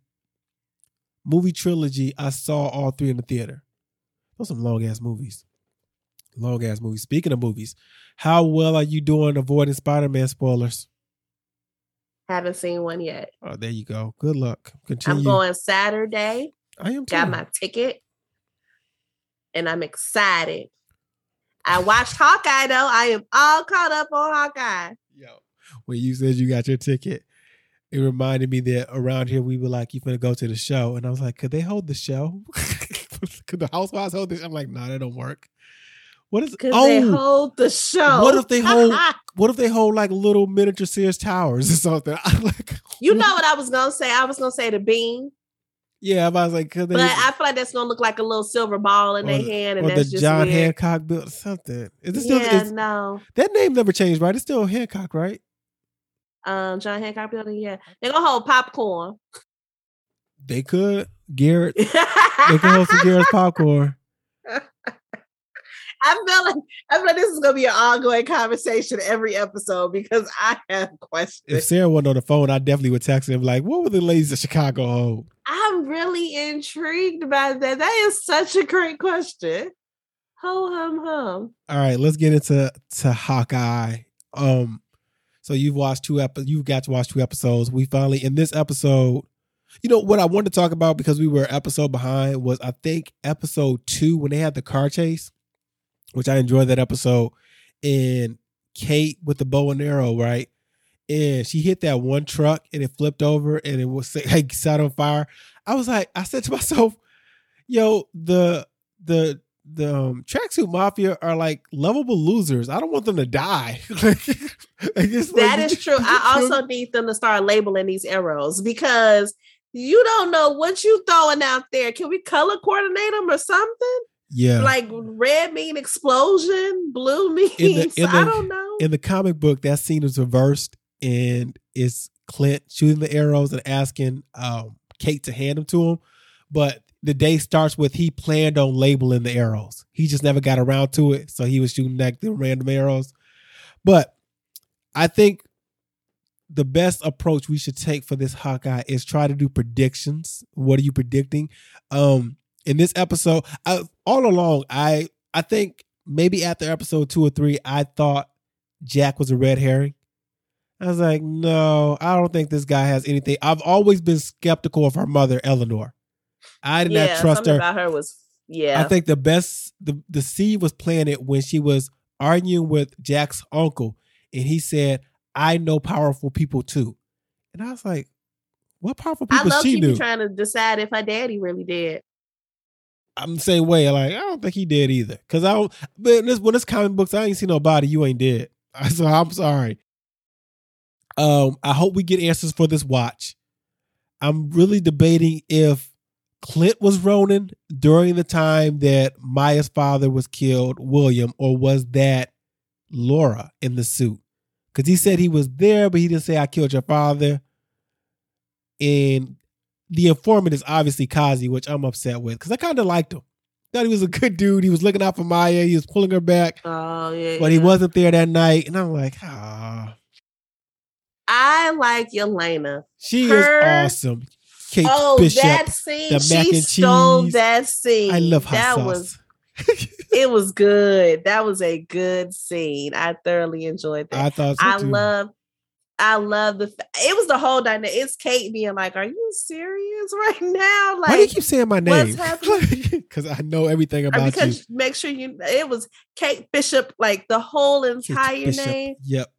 trilogy I saw all three in the theater. Those are some long ass movies. Long ass movies. Speaking of movies, how well are you doing avoiding Spider-Man spoilers? Haven't seen one yet. Oh, there you go. Good luck. Continue. I'm going Saturday. I am too. Got my ticket, and I'm excited. I watched Hawkeye, though. I am all caught up on Hawkeye. Yo, when you said you got your ticket, it reminded me that around here we were like, you finna go to the show, and I was like, could they hold the show? Could the Housewives hold this? I'm like, nah, that don't work. What is? Because they hold the show. What if they hold? What if they hold like little miniature Sears Towers or something? You know what I was gonna say? I was gonna say the beam. Yeah, I was like, but I feel like that's gonna look like a little silver ball in their hand, and or that's the just John weird. Hancock built something. Is it still, no, that name never changed, right? It's still Hancock, right? John Hancock building. Yeah, they're gonna hold popcorn. They could Garrett. They could hold some Garrett's popcorn. I feel like this is gonna be an ongoing conversation every episode because I have questions. If Sarah wasn't on the phone, I definitely would text him like, "What were the ladies of Chicago hold?" I'm really intrigued by that. That is such a great question. Ho hum hum. All right, let's get into Hawkeye. So you've watched You've got to watch two episodes. We finally in this episode. You know what I wanted to talk about because we were episode behind was I think episode 2 when they had the car chase. Which I enjoyed that episode, and Kate with the bow and arrow, right? And she hit that one truck, and it flipped over, and it was like set on fire. I was like, I said to myself, "Yo, the tracksuit mafia are like lovable losers. I don't want them to die." That is true. I also need them to start labeling these arrows because you don't know what you throwing out there. Can we color coordinate them or something? Yeah, like red mean explosion, blue means I don't know. In the comic book, that scene is reversed, and it's Clint shooting the arrows and asking Kate to hand them to him. But the day starts with he planned on labeling the arrows. He just never got around to it, so he was shooting like the random arrows. But I think the best approach we should take for this Hawkeye is try to do predictions. What are you predicting? In this episode, I think maybe after episode 2 or 3, I thought Jack was a red herring. I was like, no, I don't think this guy has anything. I've always been skeptical of her mother, Eleanor. I did not trust her. About her was, I think the best, the seed was planted when she was arguing with Jack's uncle. And he said, I know powerful people too. And I was like, what powerful people she knew? I love trying to decide if her daddy really did. I'm the same way. Like, I don't think he did either. Because I don't, but when it's comic books, I ain't seen nobody. You ain't dead. So I'm sorry. I hope we get answers for this watch. I'm really debating if Clint was Ronin during the time that Maya's father was killed, William, or was that Laura in the suit? Because he said he was there, but he didn't say, I killed your father. And the informant is obviously Kazi, which I'm upset with because I kind of liked him. Thought he was a good dude. He was looking out for Maya. He was pulling her back. Oh yeah, but he wasn't there that night, and I'm like, ah. I like Yelena. She is awesome. Kate Bishop. That scene. The mac and stole cheese. That scene. I love hot sauce. It was good. That was a good scene. I thoroughly enjoyed that. I thought so too. It was the whole dynamic. It's Kate being like, are you serious right now? Like, why do you keep saying my name? Because I know everything about you. Make sure you, it was Kate Bishop, like the whole entire name. Yep.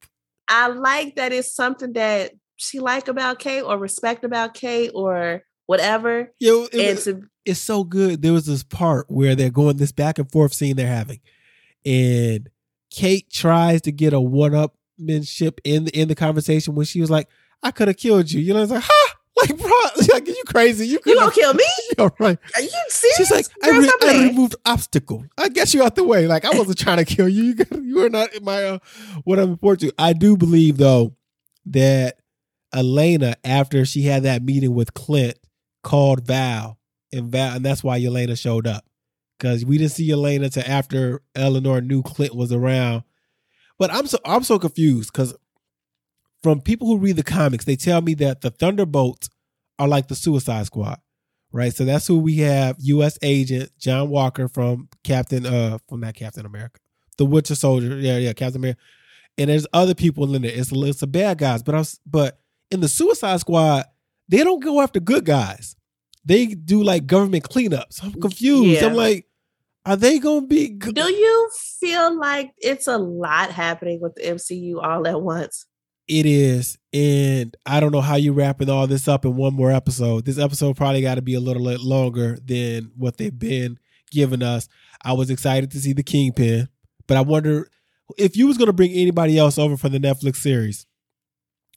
I like that it's something that she like about Kate or respect about Kate or whatever. Yo, it's so good. There was this part where they're going this back and forth scene they're having. And Kate tries to get a one-up in the conversation when she was like, I could have killed you. You know, it's like, huh? Like, bro, like, are you crazy? You gonna kill me? All right. Are you serious? She's like, I removed obstacle. I got you out the way. Like, I wasn't trying to kill you. You are not in my what I'm important to. I do believe though that Yelena, after she had that meeting with Clint, called Val, and that's why Yelena showed up. Because we didn't see Yelena till after Eleanor knew Clint was around. But I'm so confused because from people who read the comics, they tell me that the Thunderbolts are like the Suicide Squad, right? So that's who we have. U.S. Agent John Walker from Captain America, the Winter Soldier, Captain America, and there's other people in there. It's a list of bad guys, but in the Suicide Squad, they don't go after good guys. They do like government cleanups. I'm confused. Yeah. I'm like, are they going to be good? Do you feel like it's a lot happening with the MCU all at once? It is. And I don't know how you're wrapping all this up in one more episode. This episode probably got to be a little bit longer than what they've been giving us. I was excited to see the Kingpin. But I wonder if you was going to bring anybody else over for the Netflix series,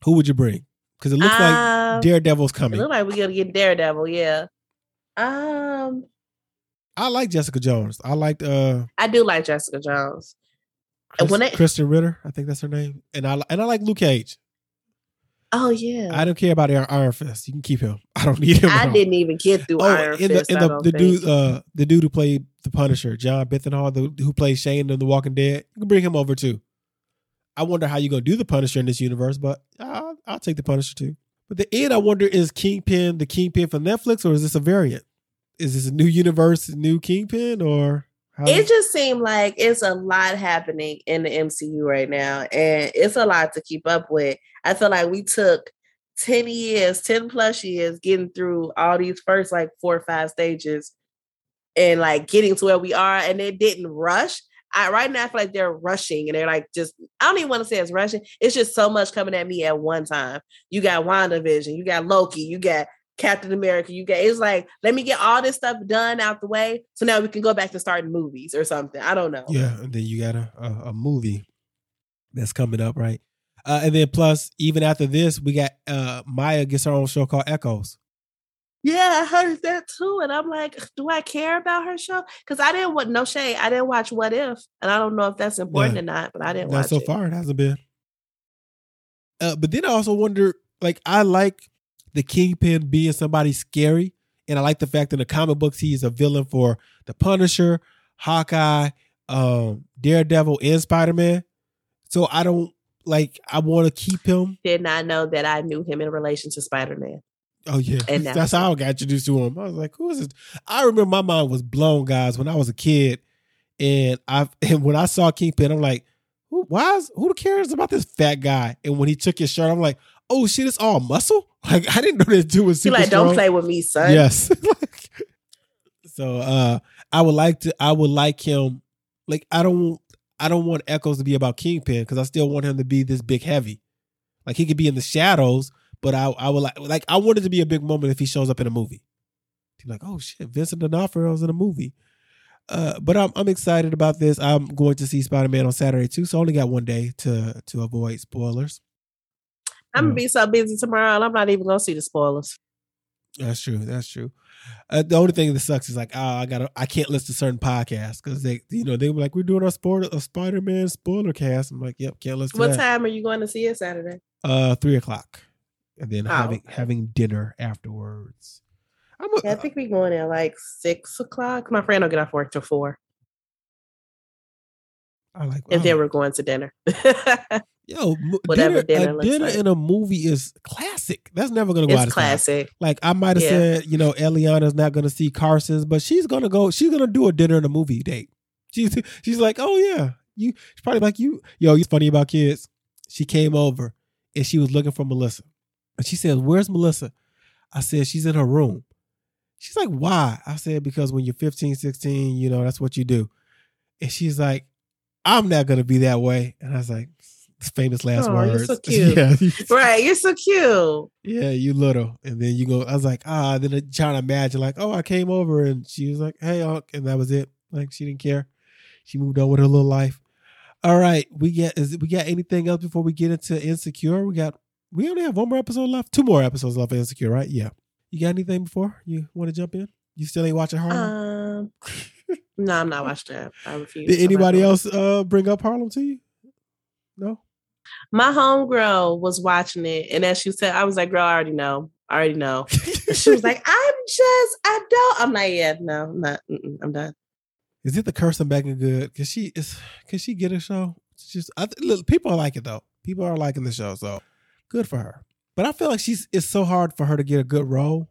who would you bring? Because it looks like Daredevil's coming. It looks like we're going to get Daredevil. Yeah. I like Jessica Jones. I do like Jessica Jones. Kristen Ritter, I think that's her name. And I like Luke Cage. Oh yeah. I don't care about Iron Fist. You can keep him. I don't need him. I didn't even get through Iron Fist. The dude who played the Punisher, John Bernthal, who plays Shane in The Walking Dead, you can bring him over too. I wonder how you're gonna do the Punisher in this universe, but I'll take the Punisher too. But the end, I wonder, is Kingpin the Kingpin for Netflix, or is this a variant? Is this a new universe, new Kingpin, or? It just seemed like it's a lot happening in the MCU right now, and it's a lot to keep up with. I feel like we took 10 plus years getting through all these first 4 or 5 stages and getting to where we are, and they didn't rush. Right now I feel like they're rushing, and they're I don't even want to say it's rushing. It's just so much coming at me at one time. You got WandaVision, you got Loki, you got Captain America, it's let me get all this stuff done out the way, so now we can go back to starting movies or something. I don't know. Yeah, and then you got a movie that's coming up, right? And then plus, even after this, we got Maya gets her own show called Echoes. Yeah, I heard that too, and I'm do I care about her show? Because I didn't want no shade. I didn't watch What If, and I don't know if that's important or not, but I didn't watch it. So far, it hasn't been. But then I also wonder, I like the Kingpin being somebody scary. And I like the fact that in the comic books, he is a villain for the Punisher, Hawkeye, Daredevil, and Spider-Man. So I want to keep him. Did not know that I knew him in relation to Spider-Man. Oh, yeah. And that's how I got introduced to him. I was like, who is this? I remember my mind was blown, guys, when I was a kid. And when I saw Kingpin, I'm like, who cares about this fat guy? And when he took his shirt, I'm like, oh shit, it's all muscle? I didn't know that dude was super strong. Don't play with me, son. Yes. So I would like him. I don't want Echoes to be about Kingpin, because I still want him to be this big heavy. He could be in the shadows, but I would like I want it to be a big moment if he shows up in a movie. He's like, oh shit, Vincent D'Onofrio's in a movie. But I'm excited about this. I'm going to see Spider-Man on Saturday too, so I only got one day to avoid spoilers. I'm going to be so busy tomorrow, and I'm not even going to see the spoilers. That's true. That's true. The only thing that sucks is I can't listen to certain podcasts because they were we're doing our Spider-Man spoiler cast. I'm like, yep, can't listen to that. What time are you going to see it Saturday? 3:00. And then having dinner afterwards. I think we're going at 6:00. My friend will get off work till 4:00. Then we're going to dinner. Yo, dinner in a movie is classic. That's never going to go out of style. It's classic. I might have said, Eliana's not going to see Carson's, but she's going to go. She's going to do a dinner in a movie date. She's like, oh yeah, she's probably like you. Yo, it's funny about kids. She came over and she was looking for Melissa, and she said, "Where's Melissa?" I said, "She's in her room." She's like, "Why?" I said, "Because when you're 15, 16, that's what you do." And she's like, "I'm not going to be that way," and I was like, famous last words. You're so cute. Yeah. Right. You're so cute. Yeah, you little. And then you go, I was like, then I'm trying to imagine, I came over and she was like, hey, and that was it. She didn't care. She moved on with her little life. All right. We got anything else before we get into Insecure? We only have one more episode left. 2 more episodes left of Insecure, right? Yeah. You got anything before you want to jump in? You still ain't watching Harlem? No, I'm not watching that. I refuse. Did anybody else bring up Harlem to you? No? My homegirl was watching it, and as she said, I was like, girl, I already know. She was like, I'm like, yeah, no, I'm not. I'm done. Is it the cursing back and good? Can she get a show? It's just, people are liking it though. People are liking the show, so good for her. But I feel like it's so hard for her to get a good role,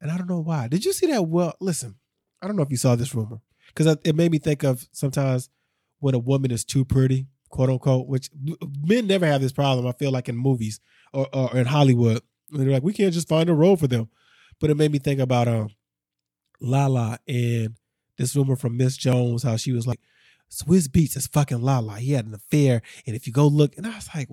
and I don't know why. Did you see that? Well, listen, I don't know if you saw this rumor, because it made me think of sometimes when a woman is too pretty, quote unquote, which men never have this problem, I feel like, in movies or in Hollywood. And they're like, we can't just find a role for them. But it made me think about Lala and this rumor from Miss Jones, how she was like, Swizz Beatz is fucking Lala. He had an affair. And if you go look, and I was like,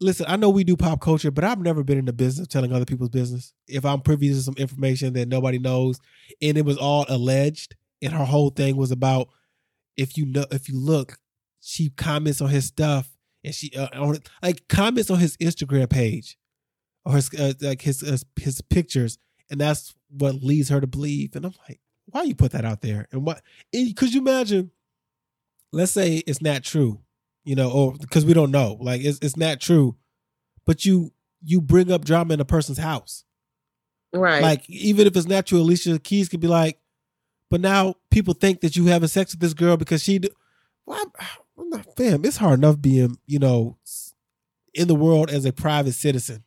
listen, I know we do pop culture, but I've never been in the business of telling other people's business. If I'm privy to some information that nobody knows, and it was all alleged, and her whole thing was about if you look, she comments on his stuff, and she comments on his Instagram page or his pictures, and that's what leads her to believe. And I'm like, why you put that out there? And why? Because you imagine, let's say it's not true, you know, or because we don't know, like it's not true, but you bring up drama in a person's house, right? Like even if it's not true, Alicia Keys could be like, but now people think that you having sex with this girl because she. Well, I'm not, fam. It's hard enough being, you know, in the world as a private citizen.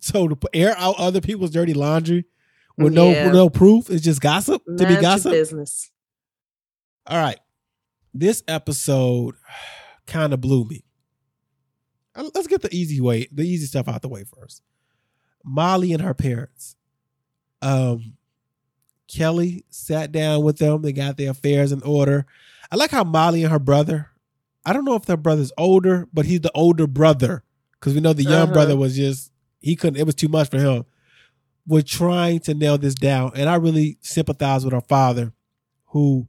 So to air out other people's dirty laundry with no proof is just gossip. Not to be gossip. Business. All right, this episode kind of blew me. Let's get the easy stuff out the way first. Molly and her parents. Kelly sat down with them. They got their affairs in order. I like how Molly and her brother, I don't know if their brother's older, but he's the older brother. Because we know the young brother was just, it was too much for him. We're trying to nail this down. And I really sympathize with her father, who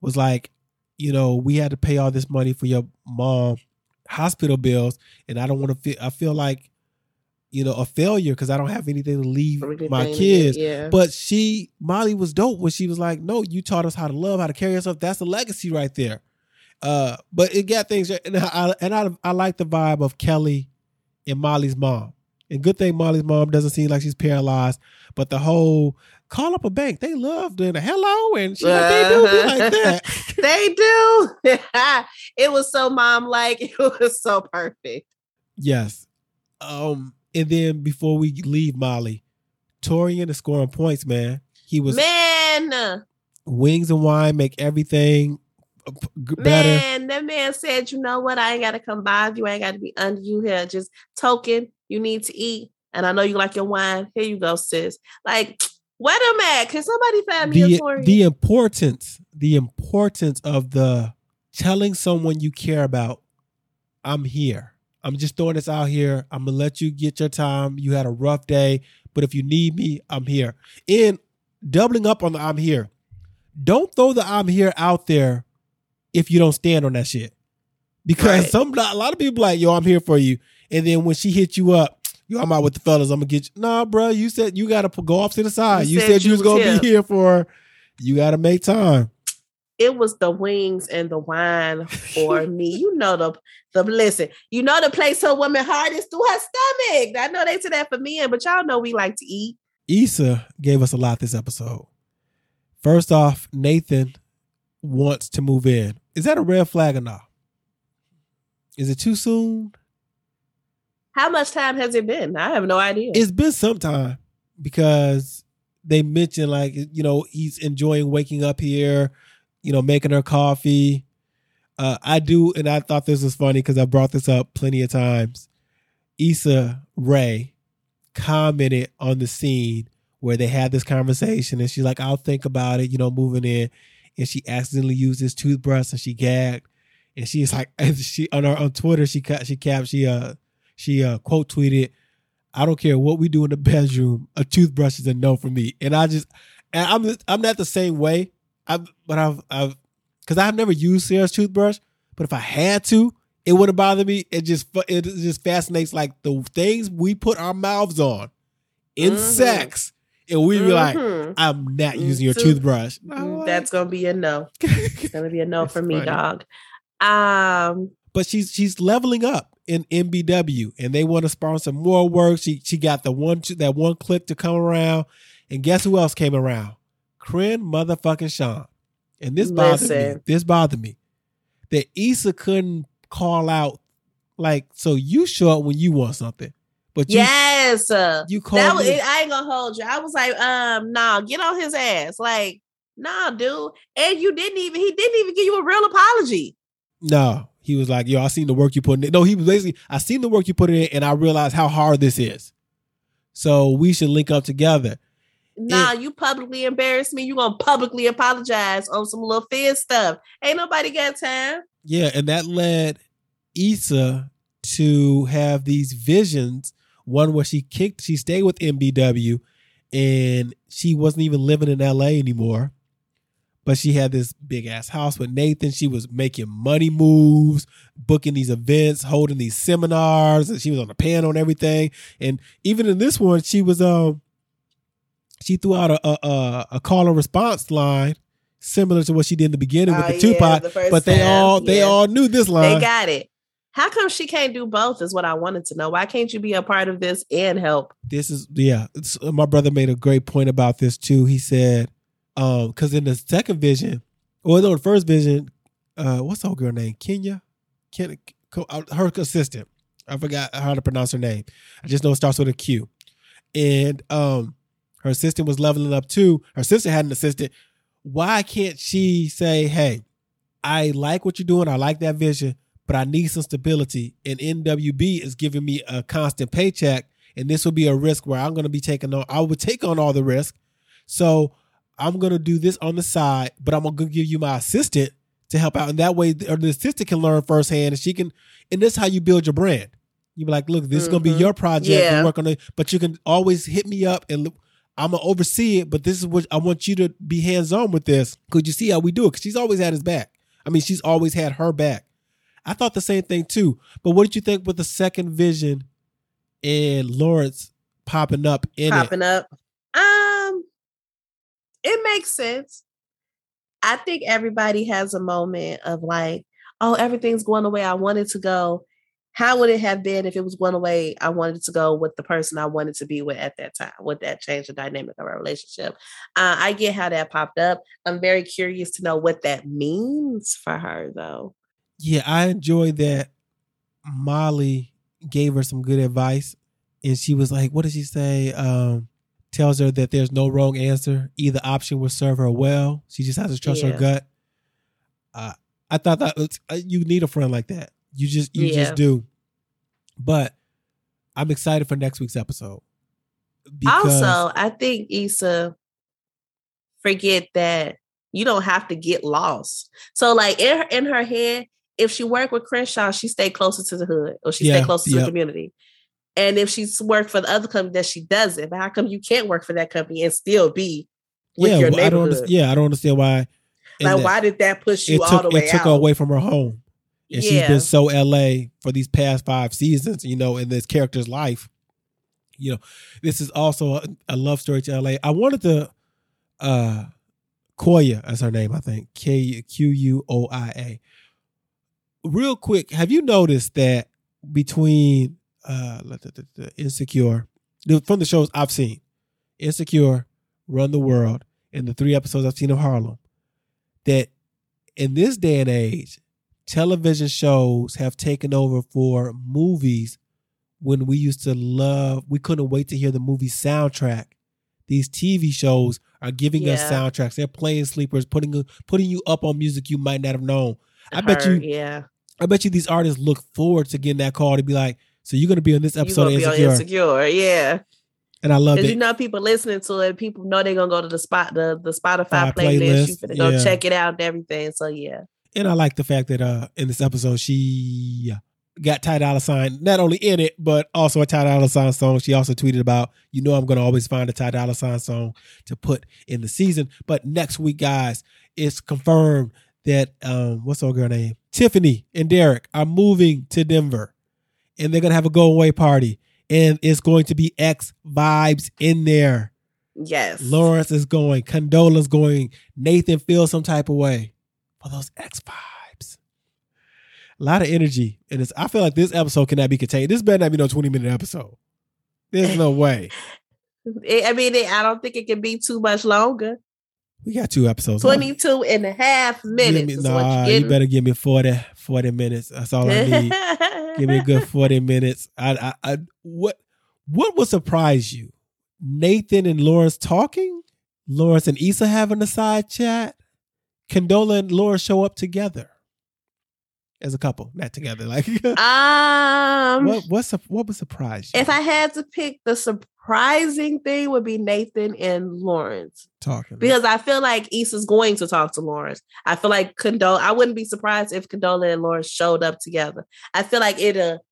was like, you know, we had to pay all this money for your mom hospital bills. And I don't want to feel like, you know, a failure because I don't have anything to leave my kids. Yeah. But Molly was dope when she was like, no, you taught us how to love, how to carry yourself. That's a legacy right there. But it got things. And I like the vibe of Kelly and Molly's mom. And good thing Molly's mom doesn't seem like she's paralyzed, but the whole call up a bank, they love doing a hello, and she's like, they do be like that. They do. It was so mom-like. It was so perfect. Yes. And then before we leave Molly, Torian is scoring points, man. He was... Man! Wings and wine make everything better. Man, that man said, you know what? I ain't got to come by you. I ain't got to be under you here. Just token. You need to eat. And I know you like your wine. Here you go, sis. Like, where am I? Can somebody find me a Torian? The importance of the telling someone you care about, I'm here. I'm just throwing this out here. I'm going to let you get your time. You had a rough day, but if you need me, I'm here. And doubling up on the I'm here. Don't throw the I'm here out there if you don't stand on that shit. Because a lot of people like, yo, I'm here for you. And then when she hits you up, yo, I'm out with the fellas. I'm going to get you. Nah, bro, you said you got to go off to the side. You said you was going to be here for her. You got to make time. It was the wings and the wine for me. You know the place her woman heart is through her stomach. I know they did that for men, but y'all know we like to eat. Issa gave us a lot this episode. First off, Nathan wants to move in. Is that a red flag or not? Is it too soon? How much time has it been? I have no idea. It's been some time because they mentioned, like, you know, he's enjoying waking up here. You know, making her coffee. I thought this was funny because I brought this up plenty of times. Issa Rae commented on the scene where they had this conversation, and she's like, I'll think about it, you know, moving in. And she accidentally used his toothbrush and she gagged. And she's like, on Twitter, she quote tweeted, I don't care what we do in the bedroom, a toothbrush is a no for me. And I'm not the same way. Because I've never used Sarah's toothbrush, but if I had to, it wouldn't bother me. It just fascinates, like, the things we put our mouths on in sex, and we be like, I'm not using your toothbrush. That's gonna be a no. It's gonna be a no for me, funny. Dog. But she's leveling up in MBW, and they want to sponsor more work. She got that one clip to come around, and guess who else came around? Cren motherfucking Sean. And this bothered me. That Issa couldn't call out, like, so you show up when you want something. But you call that was, I ain't gonna hold you. I was like, nah, get on his ass. Like, nah, dude. And he didn't even give you a real apology. No. He was like, yo, I seen the work you put in. No, he was basically, I seen the work you put in, and I realized how hard this is. So we should link up together. Nah, you publicly embarrass me. You gonna publicly apologize on some little fizz stuff. Ain't nobody got time. Yeah, and that led Issa to have these visions. One where she stayed with MBW, and she wasn't even living in LA anymore. But she had this big ass house with Nathan. She was making money moves, booking these events, holding these seminars, and she was on the panel and everything. And even in this one, she was she threw out a call and response line similar to what she did in the beginning with the Tupac. The but they all knew this line. They got it. How come she can't do both is what I wanted to know. Why can't you be a part of this and help? This is, yeah. My brother made a great point about this too. He said, because in the second vision, or the first vision, what's the old girl name? Kenya? Her assistant. I forgot how to pronounce her name. I just know it starts with a Q. And her assistant was leveling up too. Her sister had an assistant. Why can't she say, hey, I like what you're doing. I like that vision. But I need some stability, and NWB is giving me a constant paycheck, and this will be a risk where I'm going to be I would take on all the risk. So I'm going to do this on the side, but I'm going to give you my assistant to help out. And that way the assistant can learn firsthand, and she can, and this is how you build your brand. You be like, look, this is going to be your project. Yeah. You work on it, but you can always hit me up and look, I'm going to oversee it, but this is what I want you to be hands-on with this. Could you see how we do it? Because she's always had his back. I mean, she's always had her back. I thought the same thing too. But what did you think with the second vision and Lawrence popping up in popping it? Popping up. It makes sense. I think everybody has a moment of like, oh, everything's going the way I wanted to go. How would it have been if it was going the way I wanted to go with the person I wanted to be with at that time? Would that change the dynamic of our relationship? I get how that popped up. I'm very curious to know what that means for her though. Yeah, I enjoyed that Molly gave her some good advice, and she was like, what did she say? Tells her that there's no wrong answer. Either option will serve her well. She just has to trust her gut. I thought that you need a friend like that. You just do. But I'm excited for next week's episode. Also, I think Issa forget that you don't have to get lost. So like in her head, if she worked with Crenshaw, she stayed closer to the hood or she stayed closer to the community. And if she's worked for the other company that she doesn't, but how come you can't work for that company and still be with your neighborhood? I don't understand why. Like, why did that push you all the way out? It took her away from her home. And she's been so LA for these past 5 seasons, you know, in this character's life. You know, this is also a love story to LA. I wanted to... Koya, that's her name, I think. Q-U-O-I-A. Real quick, have you noticed that between the Insecure, from the shows I've seen, Insecure, Run the World, and the 3 episodes I've seen of Harlem, that in this day and age, television shows have taken over for movies when we used to love, we couldn't wait to hear the movie soundtrack. These TV shows are giving us soundtracks. They're playing sleepers, putting you up on music you might not have known. I bet you these artists look forward to getting that call to be like, so you're going to be on this episode of Insecure. And I love it. You know, people listening to it, people know they're going to go to the Spotify playlist. You finna go check it out and everything. So yeah. And I like the fact that in this episode, she got Ty Dolla Sign not only in it, but also a Ty Dolla Sign song. She also tweeted about, you know, I'm going to always find a Ty Dolla Sign song to put in the season. But next week, guys, it's confirmed that, what's her girl name? Tiffany and Derek are moving to Denver, and they're going to have a go away party, and it's going to be X vibes in there. Yes. Lawrence is going, Condola's going, Nathan feels some type of way for those X vibes. A lot of energy. And I feel like this episode cannot be contained. This better not be no 20-minute episode. There's no way. I don't think it can be too much longer. We got 2 episodes. 22 and a half minutes. You better give me 40 minutes. That's all I need. Give me a good 40 minutes. What would surprise you? Nathan and Lawrence talking? Lawrence and Issa having a side chat? Condola and Lawrence show up together? As a couple, not together. Like, what would surprise you? If I had to pick, the surprising thing would be Nathan and Lawrence talking. Because I feel like Issa's going to talk to Lawrence. I feel like I wouldn't be surprised if Condola and Lawrence showed up together. I feel like I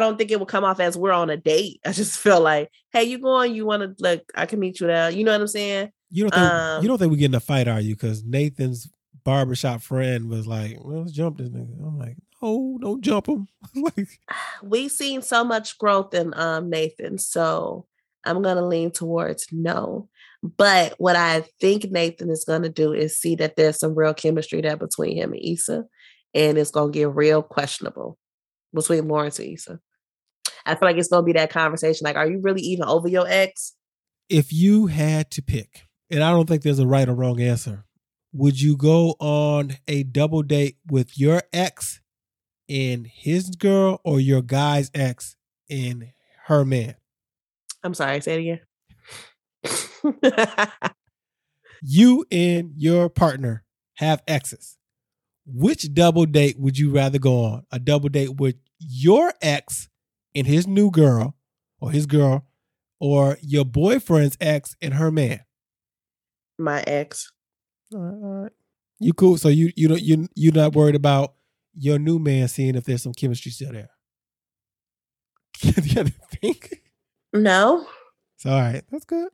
don't think it would come off as we're on a date. I just feel like, hey, you want to, look, I can meet you there. You know what I'm saying? You don't think we get in a fight, are you? Because Nathan's barbershop friend was like, well, let's jump this nigga. I'm like, no, don't jump him. Like, we've seen so much growth in Nathan, so I'm going to lean towards no. But what I think Nathan is going to do is see that there's some real chemistry there between him and Issa, and it's going to get real questionable between Lawrence and Issa. I feel like it's going to be that conversation. Like, are you really even over your ex? If you had to pick, and I don't think there's a right or wrong answer, would you go on a double date with your ex and his girl or your guy's ex and her man? I'm sorry, say it again. You and your partner have exes. Which double date would you rather go on? A double date with your ex and his new girl or his girl, or your boyfriend's ex and her man? My ex. All right. You cool? So you're not worried about your new man seeing if there's some chemistry still there? You think? No. It's all right. That's good.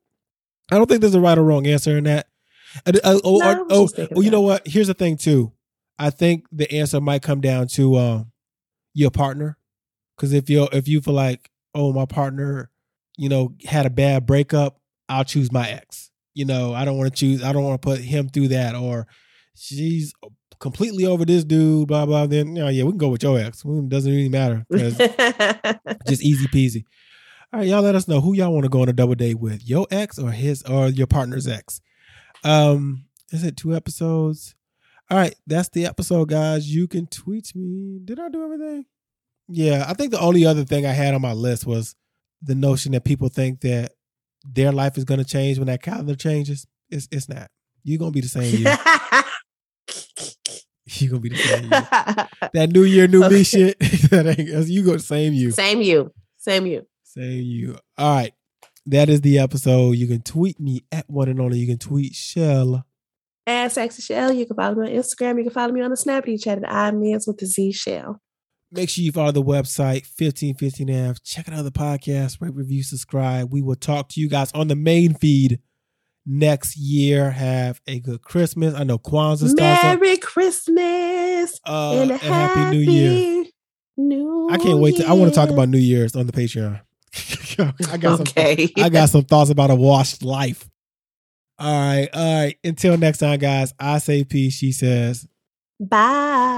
I don't think there's a right or wrong answer in that. You know what? Here's the thing too. I think the answer might come down to your partner, because if you feel like, oh, my partner, you know, had a bad breakup, I'll choose my ex. You know, I don't want to put him through that. Or she's completely over this dude, blah, blah. Then, oh, yeah, we can go with your ex. It doesn't really matter. Just easy peasy. All right, y'all let us know who y'all want to go on a double date with, your ex or his or your partner's ex. Is it 2 episodes? All right, that's the episode, guys. You can tweet me. Did I do everything? Yeah, I think the only other thing I had on my list was the notion that people think that their life is going to change when that calendar changes. It's not. You're going to be the same year. You're going to be the same year. That new year, new me shit. You go same you. Same you. Same you. Same you. All right. That is the episode. You can tweet me at one and only. You can tweet Shell. At Sexy Shell. You can follow me on Instagram. You can follow me on the Snappy Chat at iMens with the Z Shell. Make sure you follow the website, 1515F. Check out other podcasts, rate, review, subscribe. We will talk to you guys on the main feed next year. Have a good Christmas. I know Kwanzaa starts up. Merry Christmas and a happy New Year. I can't wait. I want to talk about New Year's on the Patreon. I got some thoughts about a washed life. All right. Until next time, guys. I say peace. She says bye.